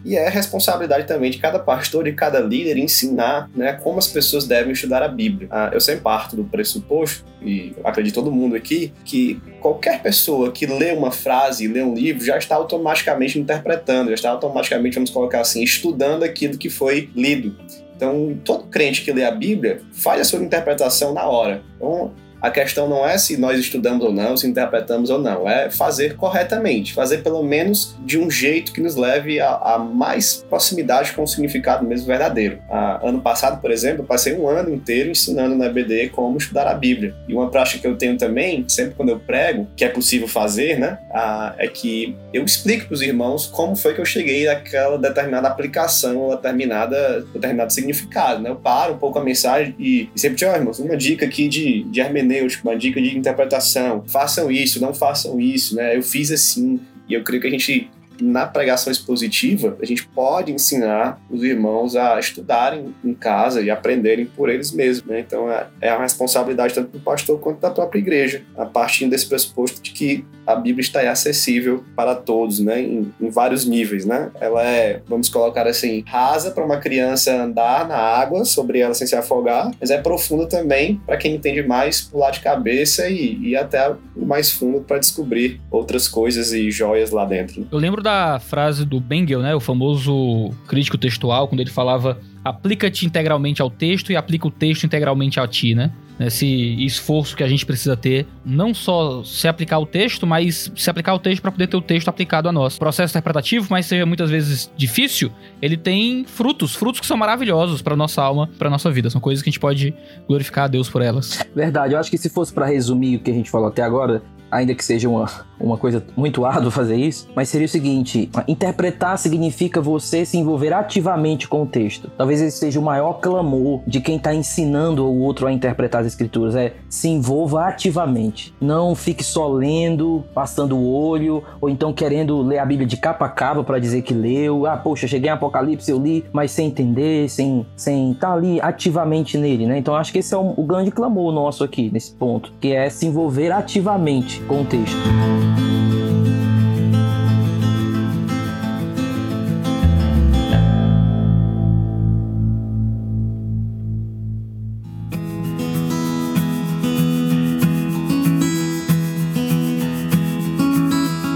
e é responsabilidade também de cada pastor e cada líder ensinar, né, como as pessoas devem estudar a Bíblia. Ah, eu sempre parto do pressuposto, e acredito todo mundo aqui, que qualquer pessoa que lê uma frase, lê um livro, já está automaticamente interpretando, já está automaticamente, vamos colocar assim, estudando aquilo que foi lido. Então, todo crente que lê a Bíblia faz a sua interpretação na hora. Então, a questão não é se nós estudamos ou não, se interpretamos ou não, é fazer corretamente, fazer pelo menos de um jeito que nos leve a, a mais proximidade com o significado mesmo verdadeiro. Ah, ano passado, por exemplo, eu passei um ano inteiro ensinando na E B D como estudar a Bíblia. E uma prática que eu tenho também, sempre quando eu prego, que é possível fazer, né, ah, é que eu explico para os irmãos como foi que eu cheguei naquela determinada aplicação, determinada, determinado significado, né? Eu paro um pouco a mensagem e, e sempre digo, oh, irmãos, uma dica aqui de, de hermenêutica, uma dica de interpretação, façam isso, não façam isso, né? Eu fiz assim, e eu creio que a gente na pregação expositiva, a gente pode ensinar os irmãos a estudarem em casa e aprenderem por eles mesmos, né? Então, é a responsabilidade tanto do pastor quanto da própria igreja, a partir desse pressuposto de que a Bíblia está acessível para todos, né? Em, em vários níveis, né? Ela é, vamos colocar assim, rasa para uma criança andar na água, sobre ela sem se afogar, mas é profunda também para quem entende mais, pular de cabeça e ir até o mais fundo para descobrir outras coisas e joias lá dentro. Eu lembro da frase do Bengel, né? O famoso crítico textual, quando ele falava: aplica-te integralmente ao texto e aplica o texto integralmente a ti, né? Esse esforço que a gente precisa ter, não só se aplicar o texto, mas se aplicar o texto para poder ter o texto aplicado a nós. O processo interpretativo, mas seja muitas vezes difícil, ele tem frutos, frutos que são maravilhosos para nossa alma, para nossa vida. São coisas que a gente pode glorificar a Deus por elas. Verdade, eu acho que se fosse para resumir o que a gente falou até agora, ainda que seja uma, uma coisa muito árdua fazer isso, mas seria o seguinte: interpretar significa você se envolver ativamente com o texto. Talvez esse seja o maior clamor de quem está ensinando o outro a interpretar as escrituras, é: se envolva ativamente. Não fique só lendo, passando o olho, ou então querendo ler a Bíblia de capa a capa para dizer que leu. Ah, poxa, cheguei em Apocalipse, eu li, mas sem entender, sem sem estar ali ativamente nele, né? Então acho que esse é o, o grande clamor nosso aqui, nesse ponto, que é se envolver ativamente com o texto.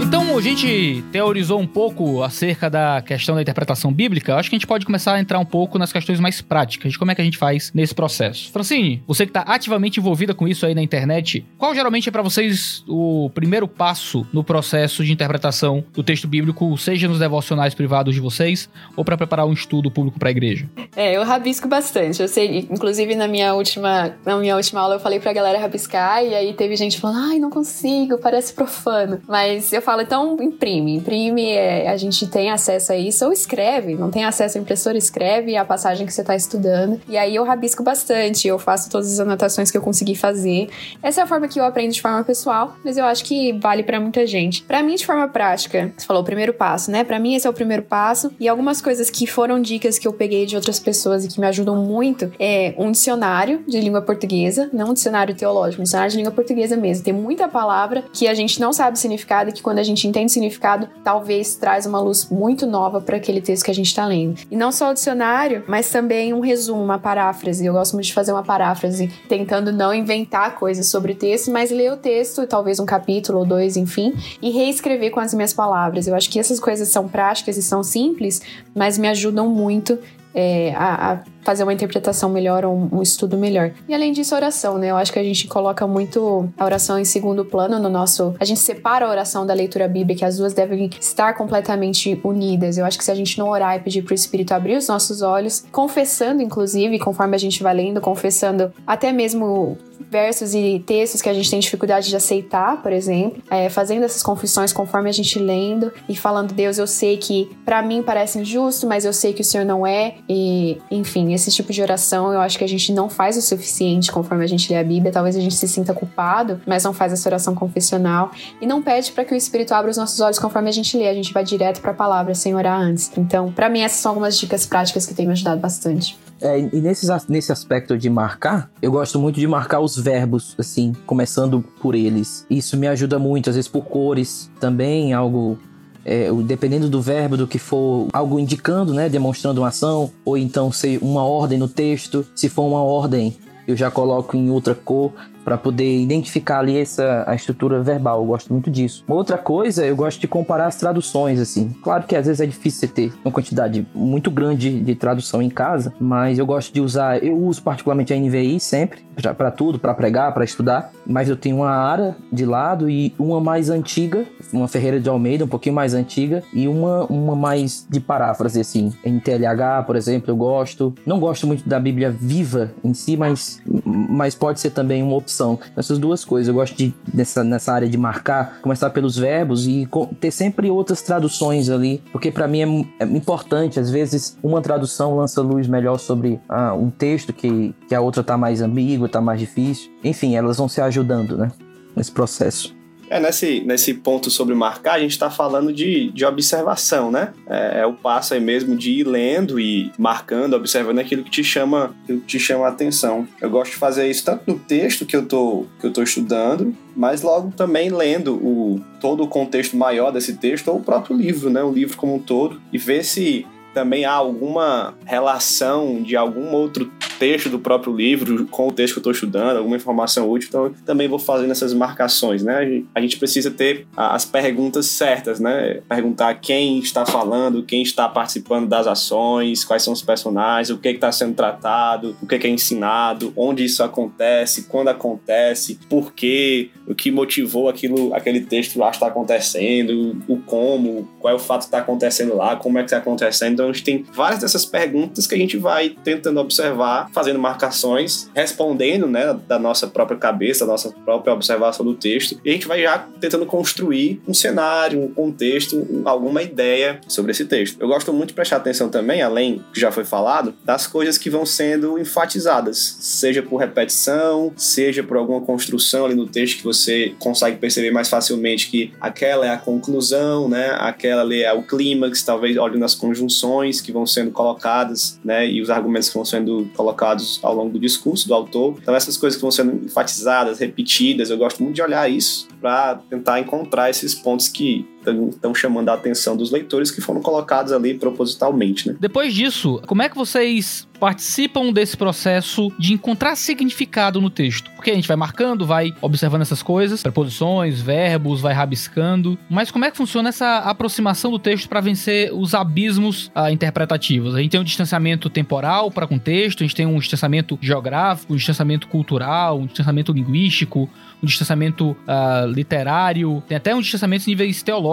Então, a gente teorizou um pouco acerca da questão da interpretação bíblica. Eu acho que a gente pode começar a entrar um pouco nas questões mais práticas de como é que a gente faz nesse processo. Francine, você que está ativamente envolvida com isso aí na internet, qual geralmente é para vocês o primeiro passo no processo de interpretação do texto bíblico, seja nos devocionais privados de vocês ou para preparar um estudo público para a igreja? É, eu rabisco bastante. Eu sei, inclusive na minha última, na minha última aula eu falei para a galera rabiscar e aí teve gente falando: ai, não consigo, parece profano. Mas eu falo: então imprime, imprime, é, a gente tem acesso a isso, ou escreve, não tem acesso à impressora, escreve a passagem que você está estudando, e aí eu rabisco bastante, eu faço todas as anotações que eu consegui fazer. Essa é a forma que eu aprendo de forma pessoal, mas eu acho que vale para muita gente. Para mim, de forma prática, você falou o primeiro passo, né? Para mim esse é o primeiro passo, e algumas coisas que foram dicas que eu peguei de outras pessoas e que me ajudam muito é um dicionário de língua portuguesa, não um dicionário teológico, um dicionário de língua portuguesa mesmo. Tem muita palavra que a gente não sabe o significado e que quando a gente A gente entende o significado, talvez traz uma luz muito nova para aquele texto que a gente está lendo. E não só o dicionário, mas também um resumo, uma paráfrase. Eu gosto muito de fazer uma paráfrase, tentando não inventar coisas sobre o texto, mas ler o texto, talvez um capítulo ou dois, enfim, e reescrever com as minhas palavras. Eu acho que essas coisas são práticas e são simples, mas me ajudam muito É, a, a fazer uma interpretação melhor, um, um estudo melhor. E além disso, oração, né? Eu acho que a gente coloca muito a oração em segundo plano no nosso... A gente separa a oração da leitura bíblica, que as duas devem estar completamente unidas. Eu acho que se a gente não orar e pedir pro Espírito abrir os nossos olhos, confessando, inclusive, conforme a gente vai lendo, confessando até mesmo versos e textos que a gente tem dificuldade de aceitar, por exemplo, é, fazendo essas confissões conforme a gente lendo e falando: Deus, eu sei que pra mim parece injusto, mas eu sei que o Senhor não é. E, enfim, esse tipo de oração eu acho que a gente não faz o suficiente conforme a gente lê a Bíblia. Talvez a gente se sinta culpado, mas não faz essa oração confessional e não pede pra que o Espírito abra os nossos olhos conforme a gente lê. A gente vai direto pra palavra sem orar antes. Então, pra mim, essas são algumas dicas práticas que têm me ajudado bastante. É, e nesses, nesse aspecto de marcar, eu gosto muito de marcar os verbos, assim, começando por eles. Isso me ajuda muito, às vezes por cores também, algo... É, dependendo do verbo, do que for, algo indicando, né, demonstrando uma ação, ou então se uma ordem no texto. Se for uma ordem, eu já coloco em outra cor para poder identificar ali essa, a estrutura verbal. Eu gosto muito disso. Uma outra coisa, eu gosto de comparar as traduções, assim. Claro que às vezes é difícil você ter uma quantidade muito grande de tradução em casa, mas eu gosto de usar, eu uso particularmente a N V I sempre, para tudo, para pregar, para estudar, mas eu tenho uma Ara de lado e uma mais antiga, uma Ferreira de Almeida, um pouquinho mais antiga, e uma, uma mais de paráfrase, assim. Em T L H, por exemplo, eu gosto. Não gosto muito da Bíblia viva em si, mas, mas pode ser também uma opção. Essas duas coisas, eu gosto de, nessa, nessa área de marcar, começar pelos verbos e ter sempre outras traduções ali, porque pra mim é, é importante. Às vezes uma tradução lança luz melhor sobre ah, um texto que, que a outra tá mais ambígua, tá mais difícil. Enfim, elas vão se ajudando, né, nesse processo. É, nesse, nesse ponto sobre marcar, a gente está falando de, de observação, né? É, é o passo aí mesmo de ir lendo e marcando, observando aquilo que te chama, que te chama a atenção. Eu gosto de fazer isso tanto no texto que eu tô, que eu tô estudando, mas logo também lendo o, todo o contexto maior desse texto ou o próprio livro, né? O livro como um todo, e ver se também há alguma relação de algum outro texto do próprio livro com o texto que eu estou estudando, alguma informação útil. Então eu também vou fazendo essas marcações, né? A gente precisa ter as perguntas certas, né? Perguntar quem está falando, quem está participando das ações, quais são os personagens, o que está sendo tratado, o que é ensinado, onde isso acontece, quando acontece, por quê, o que motivou aquilo, aquele texto lá está acontecendo, o como, qual é o fato que está acontecendo lá, como é que está acontecendo. Então a gente tem várias dessas perguntas que a gente vai tentando observar, fazendo marcações, respondendo, né, da nossa própria cabeça, da nossa própria observação do texto, e a gente vai já tentando construir um cenário, um contexto, alguma ideia sobre esse texto. Eu gosto muito de prestar atenção também, além do que já foi falado, das coisas que vão sendo enfatizadas, seja por repetição, seja por alguma construção ali no texto que você consegue perceber mais facilmente que aquela é a conclusão, né, aquela ali é o clímax, talvez olhando as conjunções que vão sendo colocadas, né, e os argumentos que vão sendo colocados ao longo do discurso do autor. Então essas coisas que vão sendo enfatizadas, repetidas, eu gosto muito de olhar isso para tentar encontrar esses pontos que estão chamando a atenção dos leitores, que foram colocados ali propositalmente, né? Depois disso, como é que vocês participam desse processo de encontrar significado no texto? Porque a gente vai marcando, vai observando essas coisas, preposições, verbos, vai rabiscando, mas como é que funciona essa aproximação do texto para vencer os abismos ah, interpretativos? A gente tem um distanciamento temporal para com o texto, a gente tem um distanciamento geográfico, um distanciamento cultural, um distanciamento linguístico, um distanciamento ah, literário, tem até um distanciamento em níveis teológicos,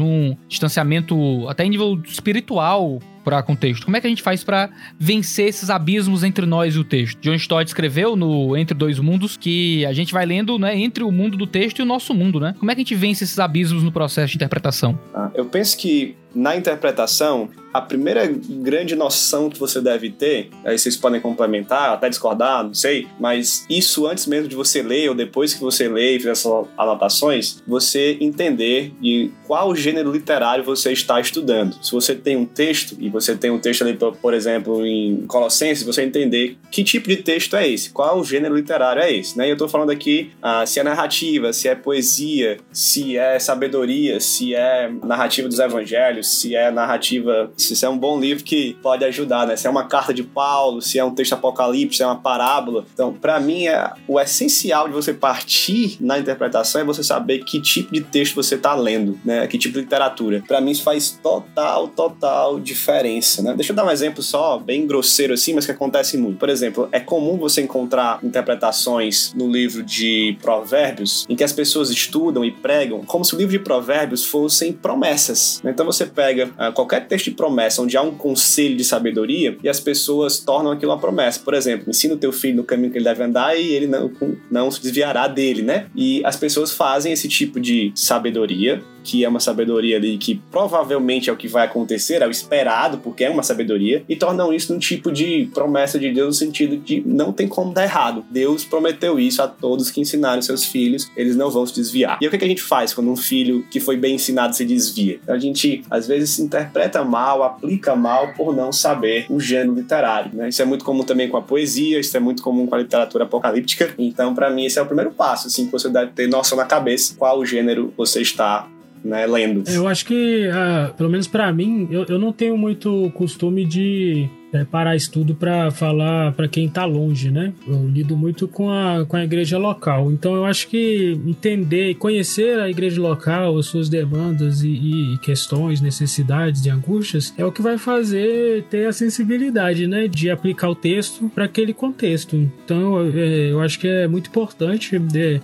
um distanciamento até em nível espiritual para contexto. Como é que a gente faz para vencer esses abismos entre nós e o texto? John Stott escreveu no Entre Dois Mundos que a gente vai lendo, né, entre o mundo do texto e o nosso mundo, né? Como é que a gente vence esses abismos no processo de interpretação? Ah, eu penso que na interpretação, a primeira grande noção que você deve ter, aí vocês podem complementar, até discordar, não sei, mas isso antes mesmo de você ler ou depois que você lê e fizer essas anotações, você entender de qual gênero literário você está estudando. Se você tem um texto e você tem um texto ali, por exemplo, em Colossenses, você entender que tipo de texto é esse, qual gênero literário é esse, né? E eu estou falando aqui ah, se é narrativa, se é poesia, se é sabedoria, se é narrativa dos evangelhos, se é narrativa, se é um bom livro que pode ajudar, né? Se é uma carta de Paulo, se é um texto apocalíptico, se é uma parábola. Então, pra mim, é, o essencial de você partir na interpretação é você saber que tipo de texto você tá lendo, né? Que tipo de literatura. Pra mim, isso faz total, total diferença, né? Deixa eu dar um exemplo só, bem grosseiro assim, mas que acontece muito. Por exemplo, é comum você encontrar interpretações no livro de Provérbios, em que as pessoas estudam e pregam como se o livro de Provérbios fossem promessas, né? Então, você pega uh, qualquer texto de promessa onde há um conselho de sabedoria e as pessoas tornam aquilo uma promessa. Por exemplo, ensina o teu filho no caminho que ele deve andar e ele não, não se desviará dele, né? E as pessoas fazem esse tipo de sabedoria, que é uma sabedoria ali que provavelmente é o que vai acontecer, é o esperado, porque é uma sabedoria, e tornam isso um tipo de promessa de Deus no sentido de não tem como dar errado. Deus prometeu isso a todos que ensinaram seus filhos, eles não vão se desviar. E o que a gente faz quando um filho que foi bem ensinado se desvia? A gente, às vezes, interpreta mal, aplica mal por não saber o gênero literário, né? Isso é muito comum também com a poesia, isso é muito comum com a literatura apocalíptica. Então, para mim, esse é o primeiro passo, assim, que você deve ter noção na cabeça qual gênero você está, né, lendo. Eu acho que, ah, pelo menos para mim, eu, eu não tenho muito costume de preparar estudo para falar para quem está longe, né? Eu lido muito com a, com a igreja local, então eu acho que entender, conhecer a igreja local, as suas demandas e, e questões, necessidades e angústias é o que vai fazer ter a sensibilidade, né, de aplicar o texto para aquele contexto. Então eu, eu acho que é muito importante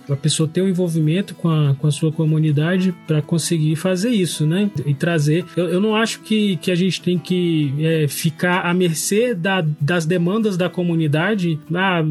a pessoa ter um envolvimento com a, com a sua comunidade para conseguir fazer isso, né, e trazer. Eu, eu não acho que, que a gente tem que é, ficar à mercê esquecer da, das demandas da comunidade. Ah,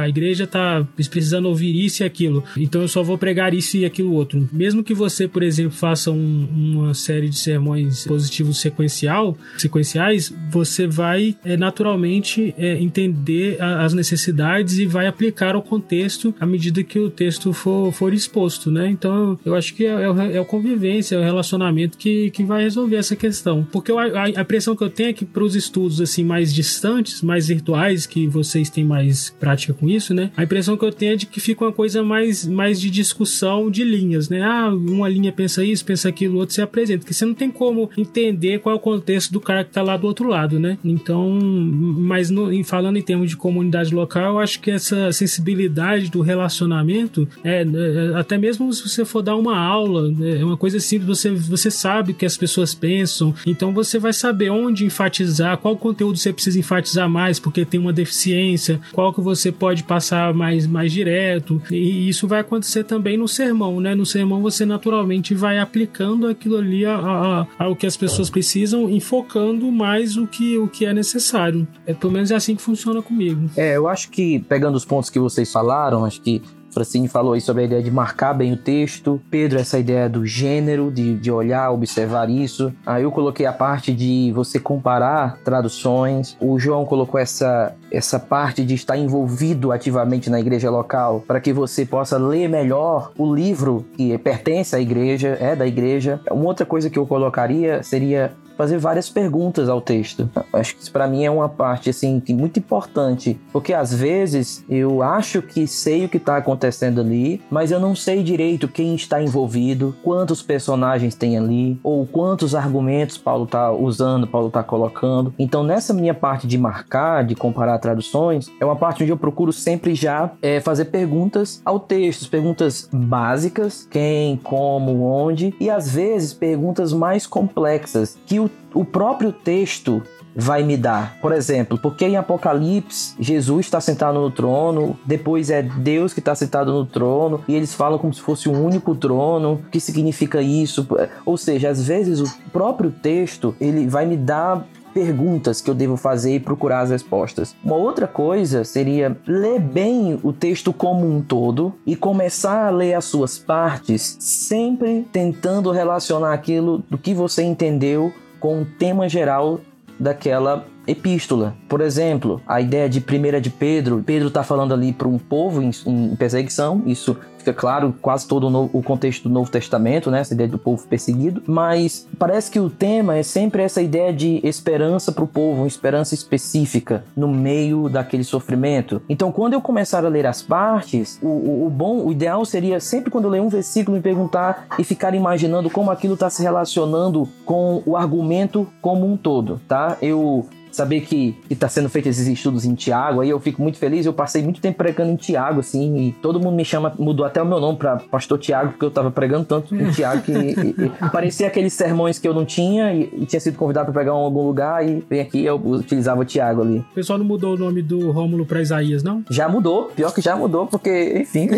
a igreja está precisando ouvir isso e aquilo, então eu só vou pregar isso e aquilo outro. Mesmo que você, por exemplo, faça um, uma série de sermões positivos sequencial, sequenciais, você vai é, naturalmente é, entender a, as necessidades e vai aplicar ao contexto à medida que o texto for, for exposto, né? Então, eu acho que é, é, é a convivência, é o relacionamento que, que vai resolver essa questão. Porque eu, a, a impressão que eu tenho é que para os estudos assim, mais distantes, mais virtuais, que vocês têm mais prática com isso, né? A impressão que eu tenho é de que fica uma coisa mais, mais de discussão de linhas, né? Ah, uma linha pensa isso, pensa aquilo, outro se apresenta, porque você não tem como entender qual é o contexto do cara que tá lá do outro lado, né? Então, mas no, falando em termos de comunidade local, eu acho que essa sensibilidade do relacionamento, é, é, até mesmo se você for dar uma aula, é uma coisa simples, você, você sabe o que as pessoas pensam, então você vai saber onde enfatizar, qual conteúdo você precisa enfatizar mais, porque tem uma deficiência, qual que você pode passar mais, mais direto, e isso vai acontecer também no sermão, né? No sermão você naturalmente vai aplicando aquilo ali a, a, a, ao que as pessoas precisam, enfocando mais o que, o que é necessário. É, pelo menos é assim que funciona comigo. É, eu acho que, pegando os pontos que vocês falaram, acho que Francine falou aí sobre a ideia de marcar bem o texto, Pedro, essa ideia do gênero, de, de olhar, observar isso. Aí eu coloquei a parte de você comparar traduções, o João colocou essa, essa parte de estar envolvido ativamente na igreja local, para que você possa ler melhor o livro que pertence à igreja, é da igreja. Uma outra coisa que eu colocaria seria fazer várias perguntas ao texto. Acho que isso para mim é uma parte assim, muito importante, porque às vezes eu acho que sei o que está acontecendo ali, mas eu não sei direito quem está envolvido, quantos personagens tem ali, ou quantos argumentos Paulo está usando, Paulo está colocando. Então nessa minha parte de marcar, de comparar traduções, é uma parte onde eu procuro sempre já é, fazer perguntas ao texto, perguntas básicas, quem, como, onde, e às vezes perguntas mais complexas, que o O próprio texto vai me dar. Por exemplo, porque em Apocalipse, Jesus está sentado no trono, depois é Deus que está sentado no trono, e eles falam como se fosse um único trono. O que significa isso? Ou seja, às vezes o próprio texto, ele vai me dar perguntas que eu devo fazer e procurar as respostas. Uma outra coisa seria ler bem o texto como um todo e começar a ler as suas partes, sempre tentando relacionar aquilo do que você entendeu com o tema geral daquela epístola. Por exemplo, a ideia de primeira de Pedro, Pedro está falando ali para um povo em, em perseguição, isso fica claro, quase todo o, novo, o contexto do Novo Testamento, né? Essa ideia do povo perseguido, mas parece que o tema é sempre essa ideia de esperança para o povo, uma esperança específica no meio daquele sofrimento. Então, quando eu começar a ler as partes, o, o, o bom, o ideal seria sempre quando eu ler um versículo me perguntar e ficar imaginando como aquilo está se relacionando com o argumento como um todo, tá? Eu saber que está sendo feito esses estudos em Tiago, aí eu fico muito feliz, eu passei muito tempo pregando em Tiago, assim, e todo mundo me chama, mudou até o meu nome para Pastor Tiago, porque eu estava pregando tanto em Tiago que e, e, parecia aqueles sermões que eu não tinha, e, e tinha sido convidado para pregar em algum lugar, e vem aqui, eu utilizava o Tiago ali. O pessoal não mudou o nome do Rômulo para Isaías, não? Já mudou, pior que já mudou, porque, enfim...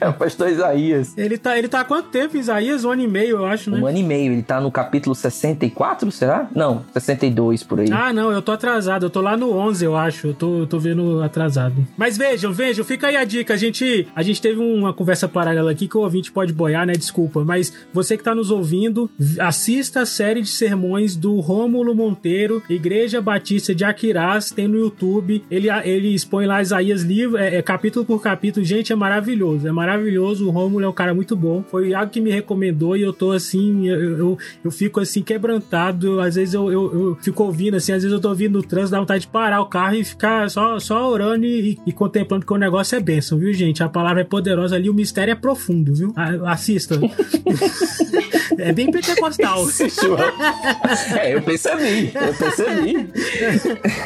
É o pastor Isaías. Ele tá, ele tá há quanto tempo, Isaías? Um ano e meio, eu acho, né? Um ano e meio. Ele tá no capítulo sessenta e quatro, será? Não, sessenta e dois, por aí. Ah, não, eu tô atrasado. Eu tô lá no onze, eu acho. Eu tô, eu tô vendo atrasado. Mas vejam, vejam, fica aí a dica. A gente, a gente teve uma conversa paralela aqui que o ouvinte pode boiar, né? Desculpa. Mas você que tá nos ouvindo, assista a série de sermões do Rômulo Monteiro, Igreja Batista de Aquiraz, tem no YouTube. Ele, ele expõe lá Isaías livro, é, é, capítulo por capítulo. Gente, é maravilhoso. Maravilhoso, é maravilhoso, o Rômulo é um cara muito bom, foi o Iago que me recomendou e eu tô assim, eu, eu, eu fico assim quebrantado, às vezes eu, eu, eu fico ouvindo assim, às vezes eu tô ouvindo no trânsito, dá vontade de parar o carro e ficar só, só orando e, e contemplando, porque o negócio é bênção, viu gente, a palavra é poderosa ali, o mistério é profundo, viu, a, assista. É bem pentecostal. É, eu percebi, eu percebi.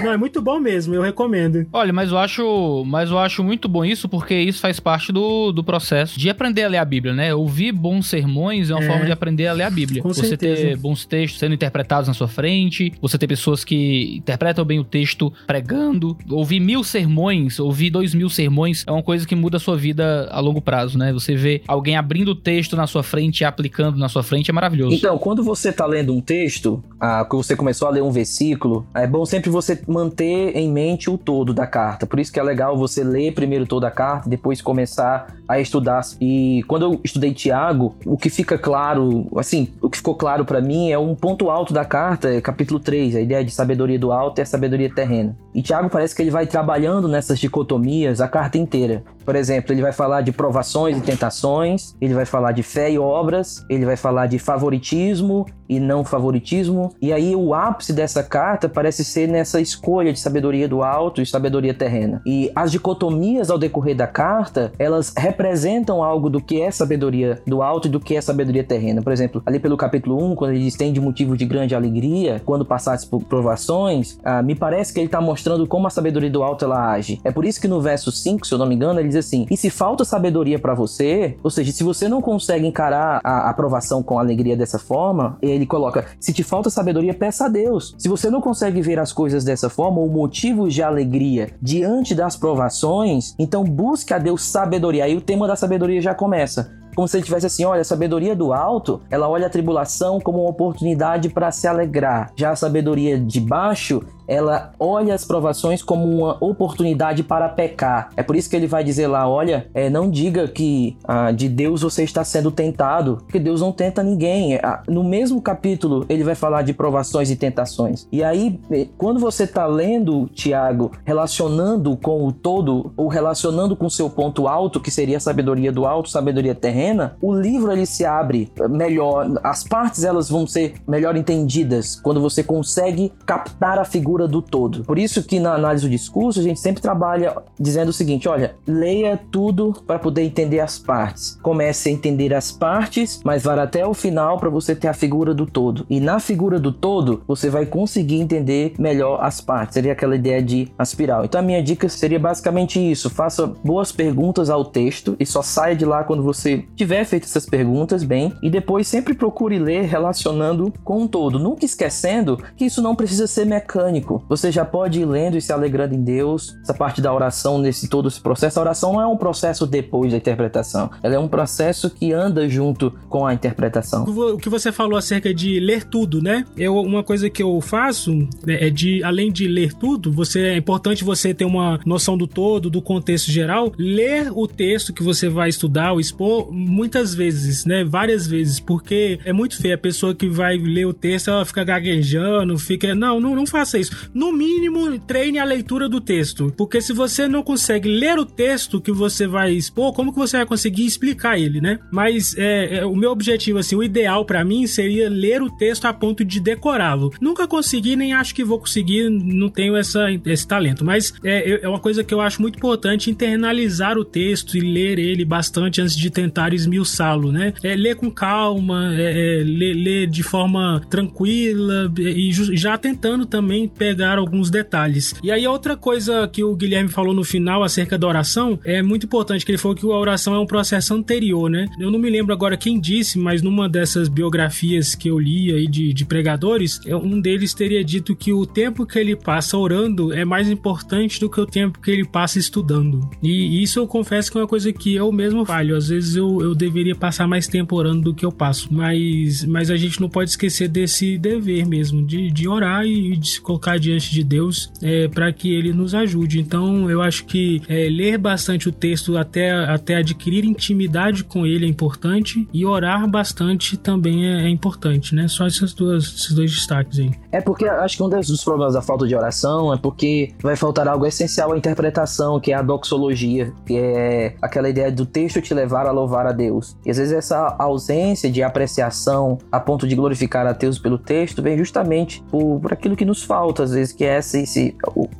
Não, é muito bom mesmo, eu recomendo. Olha, mas eu acho, mas eu acho muito bom isso, porque isso faz parte parte do, do processo de aprender a ler a Bíblia, né? Ouvir bons sermões é uma é. forma de aprender a ler a Bíblia. Com você certeza. Ter bons textos sendo interpretados na sua frente, você ter pessoas que interpretam bem o texto pregando. Ouvir mil sermões, ouvir dois mil sermões é uma coisa que muda a sua vida a longo prazo, né? Você vê alguém abrindo o texto na sua frente e aplicando na sua frente, é maravilhoso. Então, quando você tá lendo um texto, ah, quando você começou a ler um versículo, é bom sempre você manter em mente o todo da carta. Por isso que é legal você ler primeiro toda a carta, depois começar a estudar. E quando eu estudei Tiago, o que fica claro, assim, o que ficou claro pra mim é um ponto alto da carta, é capítulo três, a ideia de sabedoria do alto e a sabedoria terrena. E Tiago parece que ele vai trabalhando nessas dicotomias a carta inteira. Por exemplo, ele vai falar de provações e tentações, ele vai falar de fé e obras, ele vai falar de favoritismo e não favoritismo. E aí o ápice dessa carta parece ser nessa escolha de sabedoria do alto e sabedoria terrena. E as dicotomias ao decorrer da carta, elas representam algo do que é sabedoria do alto e do que é sabedoria terrena. Por exemplo, ali pelo capítulo um, quando ele diz tem de motivo de grande alegria, quando passasse por provações, ah, me parece que ele está mostrando como a sabedoria do alto ela age. É por isso que no verso cinco, se eu não me engano, ele assim, e se falta sabedoria pra você, ou seja, se você não consegue encarar a aprovação com alegria dessa forma, ele coloca, se te falta sabedoria, peça a Deus. Se você não consegue ver as coisas dessa forma, ou motivos de alegria diante das provações, então busque a Deus sabedoria. Aí o tema da sabedoria já começa. Como se ele tivesse assim, olha, a sabedoria do alto, ela olha a tribulação como uma oportunidade para se alegrar. Já a sabedoria de baixo, ela olha as provações como uma oportunidade para pecar. É por isso que ele vai dizer lá, olha, é, não diga que ah, de Deus você está sendo tentado, porque Deus não tenta ninguém. No mesmo capítulo, ele vai falar de provações e tentações. E aí, quando você está lendo, Tiago, relacionando com o todo, ou relacionando com o seu ponto alto, que seria a sabedoria do alto, sabedoria terrena, o livro ele se abre melhor, as partes elas vão ser melhor entendidas, quando você consegue captar a figura do todo. Por isso que na análise do discurso a gente sempre trabalha dizendo o seguinte, olha, leia tudo para poder entender as partes. Comece a entender as partes, mas vá até o final para você ter a figura do todo. E na figura do todo, você vai conseguir entender melhor as partes. Seria aquela ideia de espiral. Então a minha dica seria basicamente isso. Faça boas perguntas ao texto e só saia de lá quando você tiver feito essas perguntas bem. E depois sempre procure ler relacionando com o todo. Nunca esquecendo que isso não precisa ser mecânico. Você já pode ir lendo e se alegrando em Deus. Essa parte da oração, nesse todo esse processo, a oração não é um processo depois da interpretação, ela é um processo que anda junto com a interpretação. O que você falou acerca de ler tudo, né? Eu, uma coisa que eu faço, né, é de, além de ler tudo, você, é importante você ter uma noção do todo, do contexto geral, ler o texto que você vai estudar ou expor muitas vezes, né? Várias vezes, porque é muito feio a pessoa que vai ler o texto, ela fica gaguejando, fica, não, não, não faça isso. No mínimo, treine a leitura do texto, porque se você não consegue ler o texto que você vai expor, como que você vai conseguir explicar ele, né? Mas é, é, o meu objetivo, assim, o ideal pra mim seria ler o texto a ponto de decorá-lo. Nunca consegui, nem acho que vou conseguir, não tenho essa, esse talento, mas é, é uma coisa que eu acho muito importante, internalizar o texto e ler ele bastante antes de tentar esmiuçá-lo, né? É, ler com calma, é, é, ler, ler de forma tranquila e já tentando também pegar alguns detalhes. E aí outra coisa que o Guilherme falou no final acerca da oração, é muito importante que ele falou que a oração é um processo anterior, né? Eu não me lembro agora quem disse, mas numa dessas biografias que eu li aí de, de pregadores, um deles teria dito que o tempo que ele passa orando é mais importante do que o tempo que ele passa estudando. E isso eu confesso que é uma coisa que eu mesmo falho. Às vezes eu, eu deveria passar mais tempo orando do que eu passo. Mas, mas a gente não pode esquecer desse dever mesmo, de, de orar e de se colocar diante de Deus, é, para que ele nos ajude. Então eu acho que é, ler bastante o texto até, até adquirir intimidade com ele é importante, e orar bastante também é, é importante, né? Só essas duas, esses dois destaques aí. É porque acho que um dos problemas da falta de oração é porque vai faltar algo essencial à interpretação, que é a doxologia, que é aquela ideia do texto te levar a louvar a Deus. E às vezes essa ausência de apreciação a ponto de glorificar a Deus pelo texto vem justamente por, por aquilo que nos falta às vezes, que é esse, esse...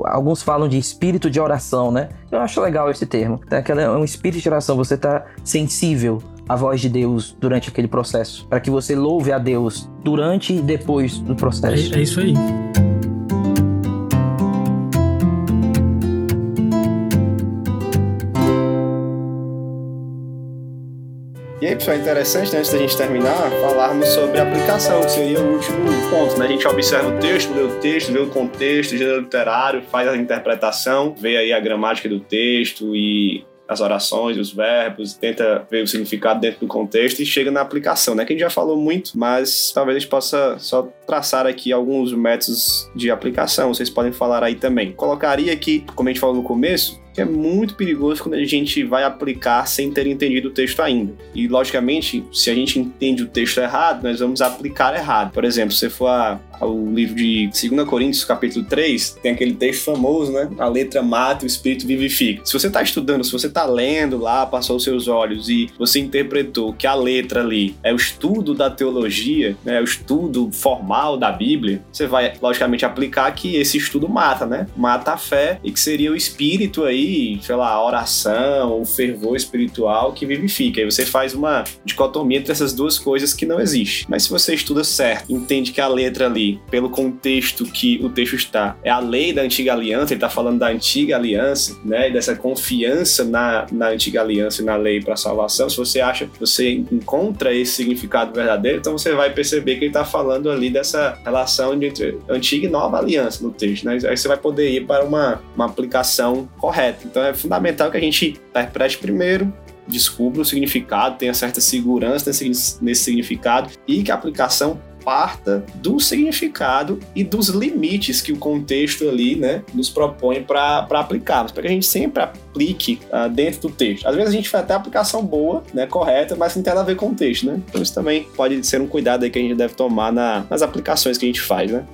Alguns falam de espírito de oração, né? Eu acho legal esse termo. É um espírito de oração, você tá sensível a voz de Deus durante aquele processo, para que você louve a Deus durante e depois do processo. É, é isso aí. E aí, pessoal, é interessante, né, antes da gente terminar, falarmos sobre a aplicação, que seria o último ponto, né? A gente observa o texto, lê o texto, vê o contexto, o gênero literário, faz a interpretação, vê aí a gramática do texto e as orações, os verbos, tenta ver o significado dentro do contexto e chega na aplicação, né? Que a gente já falou muito, mas talvez a gente possa só traçar aqui alguns métodos de aplicação, vocês podem falar aí também. Colocaria aqui, como a gente falou no começo, que é muito perigoso quando a gente vai aplicar sem ter entendido o texto ainda. E, logicamente, se a gente entende o texto errado, nós vamos aplicar errado. Por exemplo, se você for ao livro de Segunda Coríntios, capítulo três, tem aquele texto famoso, né? A letra mata, o espírito vivifica. Se você está estudando, se você está lendo lá, passou os seus olhos e você interpretou que a letra ali é o estudo da teologia, né? É o estudo formal da Bíblia, você vai, logicamente, aplicar que esse estudo mata, né? Mata a fé e que seria o espírito aí, sei lá, a oração, o fervor espiritual que vivifica. Aí você faz uma dicotomia entre essas duas coisas que não existe. Mas se você estuda certo, entende que a letra ali, pelo contexto que o texto está, é a lei da antiga aliança, ele está falando da antiga aliança, né, e dessa confiança na, na antiga aliança e na lei para salvação. Se você acha, você encontra esse significado verdadeiro, então você vai perceber que ele está falando ali dessa relação entre antiga e nova aliança no texto, né? Aí você vai poder ir para uma, uma aplicação correta. Então é fundamental que a gente interprete primeiro, descubra o significado, tenha certa segurança nesse, nesse significado e que a aplicação parta do significado e dos limites que o contexto ali, né, nos propõe para aplicarmos, para que a gente sempre aplique uh, dentro do texto. Às vezes a gente faz até a aplicação boa, né, correta, mas não tem nada a ver com o texto, né? Então isso também pode ser um cuidado aí que a gente deve tomar na, nas aplicações que a gente faz, né?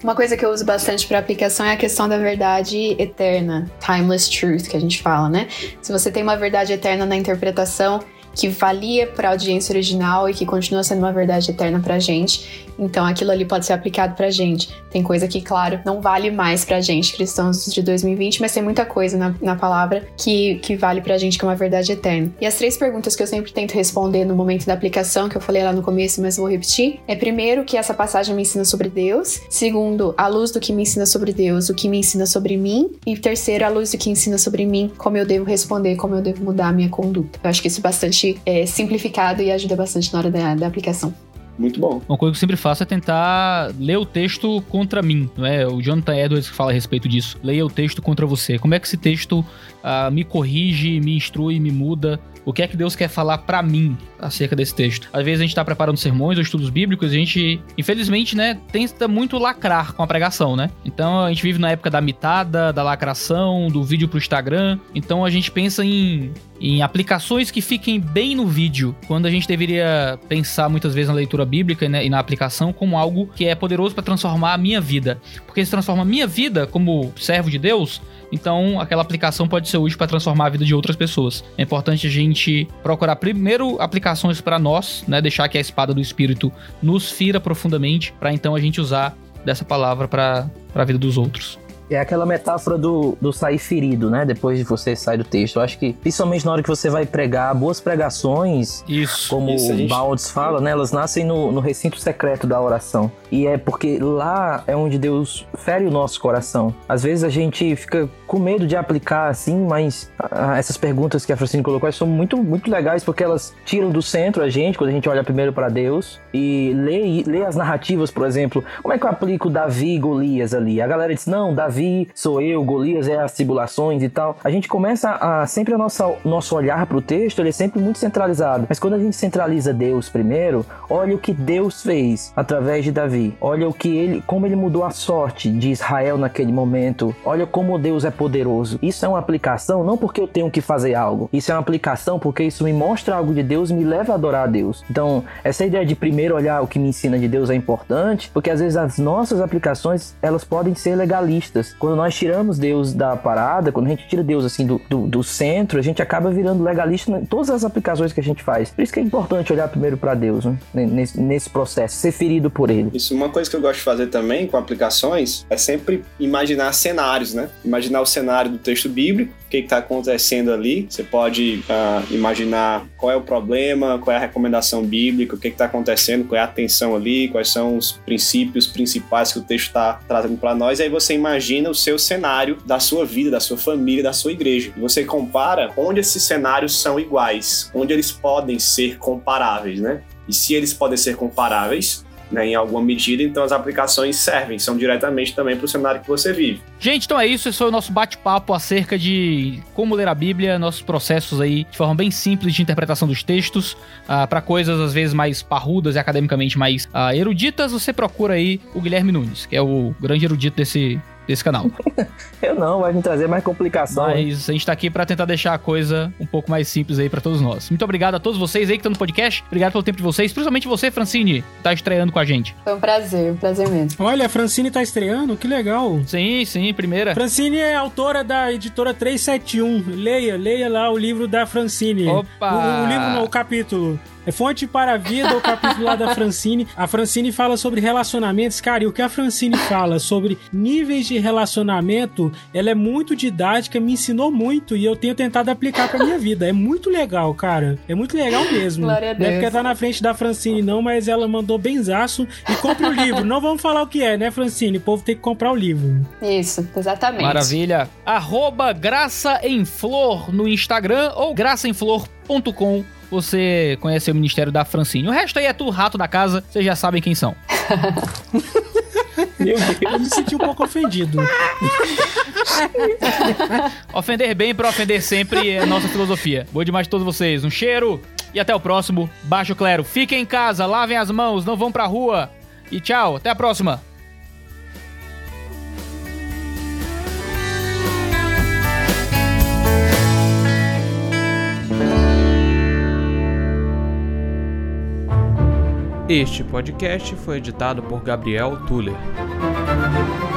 Uma coisa que eu uso bastante para aplicação é a questão da verdade eterna, timeless truth, que a gente fala, né? Se você tem uma verdade eterna na interpretação que valia para a audiência original e que continua sendo uma verdade eterna para a gente, então aquilo ali pode ser aplicado para a gente. Tem coisa que, claro, não vale mais para a gente, cristãos de dois mil e vinte, mas tem muita coisa na, na palavra que, que vale para a gente, que é uma verdade eterna. E as três perguntas que eu sempre tento responder no momento da aplicação, que eu falei lá no começo, mas vou repetir, é: primeiro, o que essa passagem me ensina sobre Deus; segundo, à luz do que me ensina sobre Deus, o que me ensina sobre mim; e terceiro, à luz do que ensina sobre mim, como eu devo responder, como eu devo mudar a minha conduta. Eu acho que isso é bastante É, simplificado e ajuda bastante na hora da, da aplicação. Muito bom. Uma coisa que eu sempre faço é tentar ler o texto contra mim, não é? O Jonathan Edwards fala a respeito disso. Leia o texto contra você. Como é que esse texto uh, me corrige, me instrui, me muda? O que é que Deus quer falar pra mim acerca desse texto? Às vezes a gente tá preparando sermões ou estudos bíblicos e a gente, infelizmente, né, tenta muito lacrar com a pregação, né? Então a gente vive na época da mitada, da lacração, do vídeo pro Instagram. Então a gente pensa em, em aplicações que fiquem bem no vídeo, quando a gente deveria pensar muitas vezes na leitura bíblica, né, e na aplicação como algo que é poderoso pra transformar a minha vida. Porque se transforma a minha vida como servo de Deus, então aquela aplicação pode ser útil para transformar a vida de outras pessoas. É importante a gente procurar primeiro aplicações para nós, né? Deixar que a espada do Espírito nos fira profundamente, para então a gente usar dessa palavra para a vida dos outros. É aquela metáfora do, do sair ferido, né? Depois de você sair do texto. Eu acho que, principalmente na hora que você vai pregar, boas pregações, isso, como isso, o Baldes fala, né? Elas nascem no, no recinto secreto da oração. E é porque lá é onde Deus fere o nosso coração. Às vezes a gente fica com medo de aplicar assim, mas a, a, essas perguntas que a Francine colocou são muito, muito legais, porque elas tiram do centro a gente, quando a gente olha primeiro para Deus, e lê, lê as narrativas, por exemplo. Como é que eu aplico Davi e Golias ali? A galera diz, não, Davi sou eu, Golias é as tribulações e tal. A gente começa a... Sempre o nosso olhar pro texto, ele é sempre muito centralizado. Mas quando a gente centraliza Deus primeiro, olha o que Deus fez através de Davi. Olha o que ele... Como ele mudou a sorte de Israel naquele momento. Olha como Deus é poderoso. Isso é uma aplicação, não porque eu tenho que fazer algo. Isso é uma aplicação porque isso me mostra algo de Deus e me leva a adorar a Deus. Então, essa ideia de primeiro olhar o que me ensina de Deus é importante, porque às vezes as nossas aplicações, elas podem ser legalistas. Quando nós tiramos Deus da parada, quando a gente tira Deus assim do, do, do centro, a gente acaba virando legalista em todas as aplicações que a gente faz. Por isso que é importante olhar primeiro para Deus, né? Nesse, nesse processo, ser ferido por ele. Isso, uma coisa que eu gosto de fazer também com aplicações é sempre imaginar cenários, né? Imaginar o cenário do texto bíblico, o que está acontecendo ali. Você pode uh, imaginar qual é o problema, qual é a recomendação bíblica, o que está acontecendo, qual é a tensão ali, quais são os princípios principais que o texto está trazendo para nós. E aí você imagina imagina o seu cenário da sua vida, da sua família, da sua igreja. E você compara onde esses cenários são iguais, onde eles podem ser comparáveis, né? E se eles podem ser comparáveis, né, em alguma medida, então as aplicações servem, são diretamente também para o cenário que você vive. Gente, então é isso, esse foi o nosso bate-papo acerca de como ler a Bíblia, nossos processos aí de forma bem simples de interpretação dos textos, uh, para coisas às vezes mais parrudas e academicamente mais uh, eruditas, você procura aí o Guilherme Nunes, que é o grande erudito desse... desse canal. Eu não, vai me trazer mais complicação. Mas a gente tá aqui pra tentar deixar a coisa um pouco mais simples aí pra todos nós. Muito obrigado a todos vocês aí que estão no podcast. Obrigado pelo tempo de vocês, principalmente você, Francine, que tá estreando com a gente. Foi um prazer, um prazer mesmo. Olha, a Francine tá estreando, que legal. Sim, sim, primeira. Francine é autora da Editora três sete um. Leia, leia lá o livro da Francine. Opa! O, o livro, não, o capítulo. É Fonte para a Vida, o capítulo lá da Francine. A Francine fala sobre relacionamentos. Cara, e o que a Francine fala sobre níveis de relacionamento, ela é muito didática, me ensinou muito e eu tenho tentado aplicar pra minha vida. É muito legal, cara. É muito legal mesmo. Glória a Deus. Não é porque tá na frente da Francine, não, mas ela mandou benzaço. E compra o livro. Não vamos falar o que é, né, Francine? O povo tem que comprar o livro. Isso, exatamente. Maravilha. Arroba Graça em Flor no Instagram ou graça em flor ponto com. Você conhece o Ministério da Francine. O resto aí é tu, rato da casa, vocês já sabem quem são. Meu Deus, eu me senti um pouco ofendido. Ofender bem pra ofender sempre é a nossa filosofia. Boa demais a todos vocês. Um cheiro e até o próximo Baixo Clero. Fiquem em casa, lavem as mãos, não vão pra rua. E tchau, até a próxima. Este podcast foi editado por Gabriel Tuller.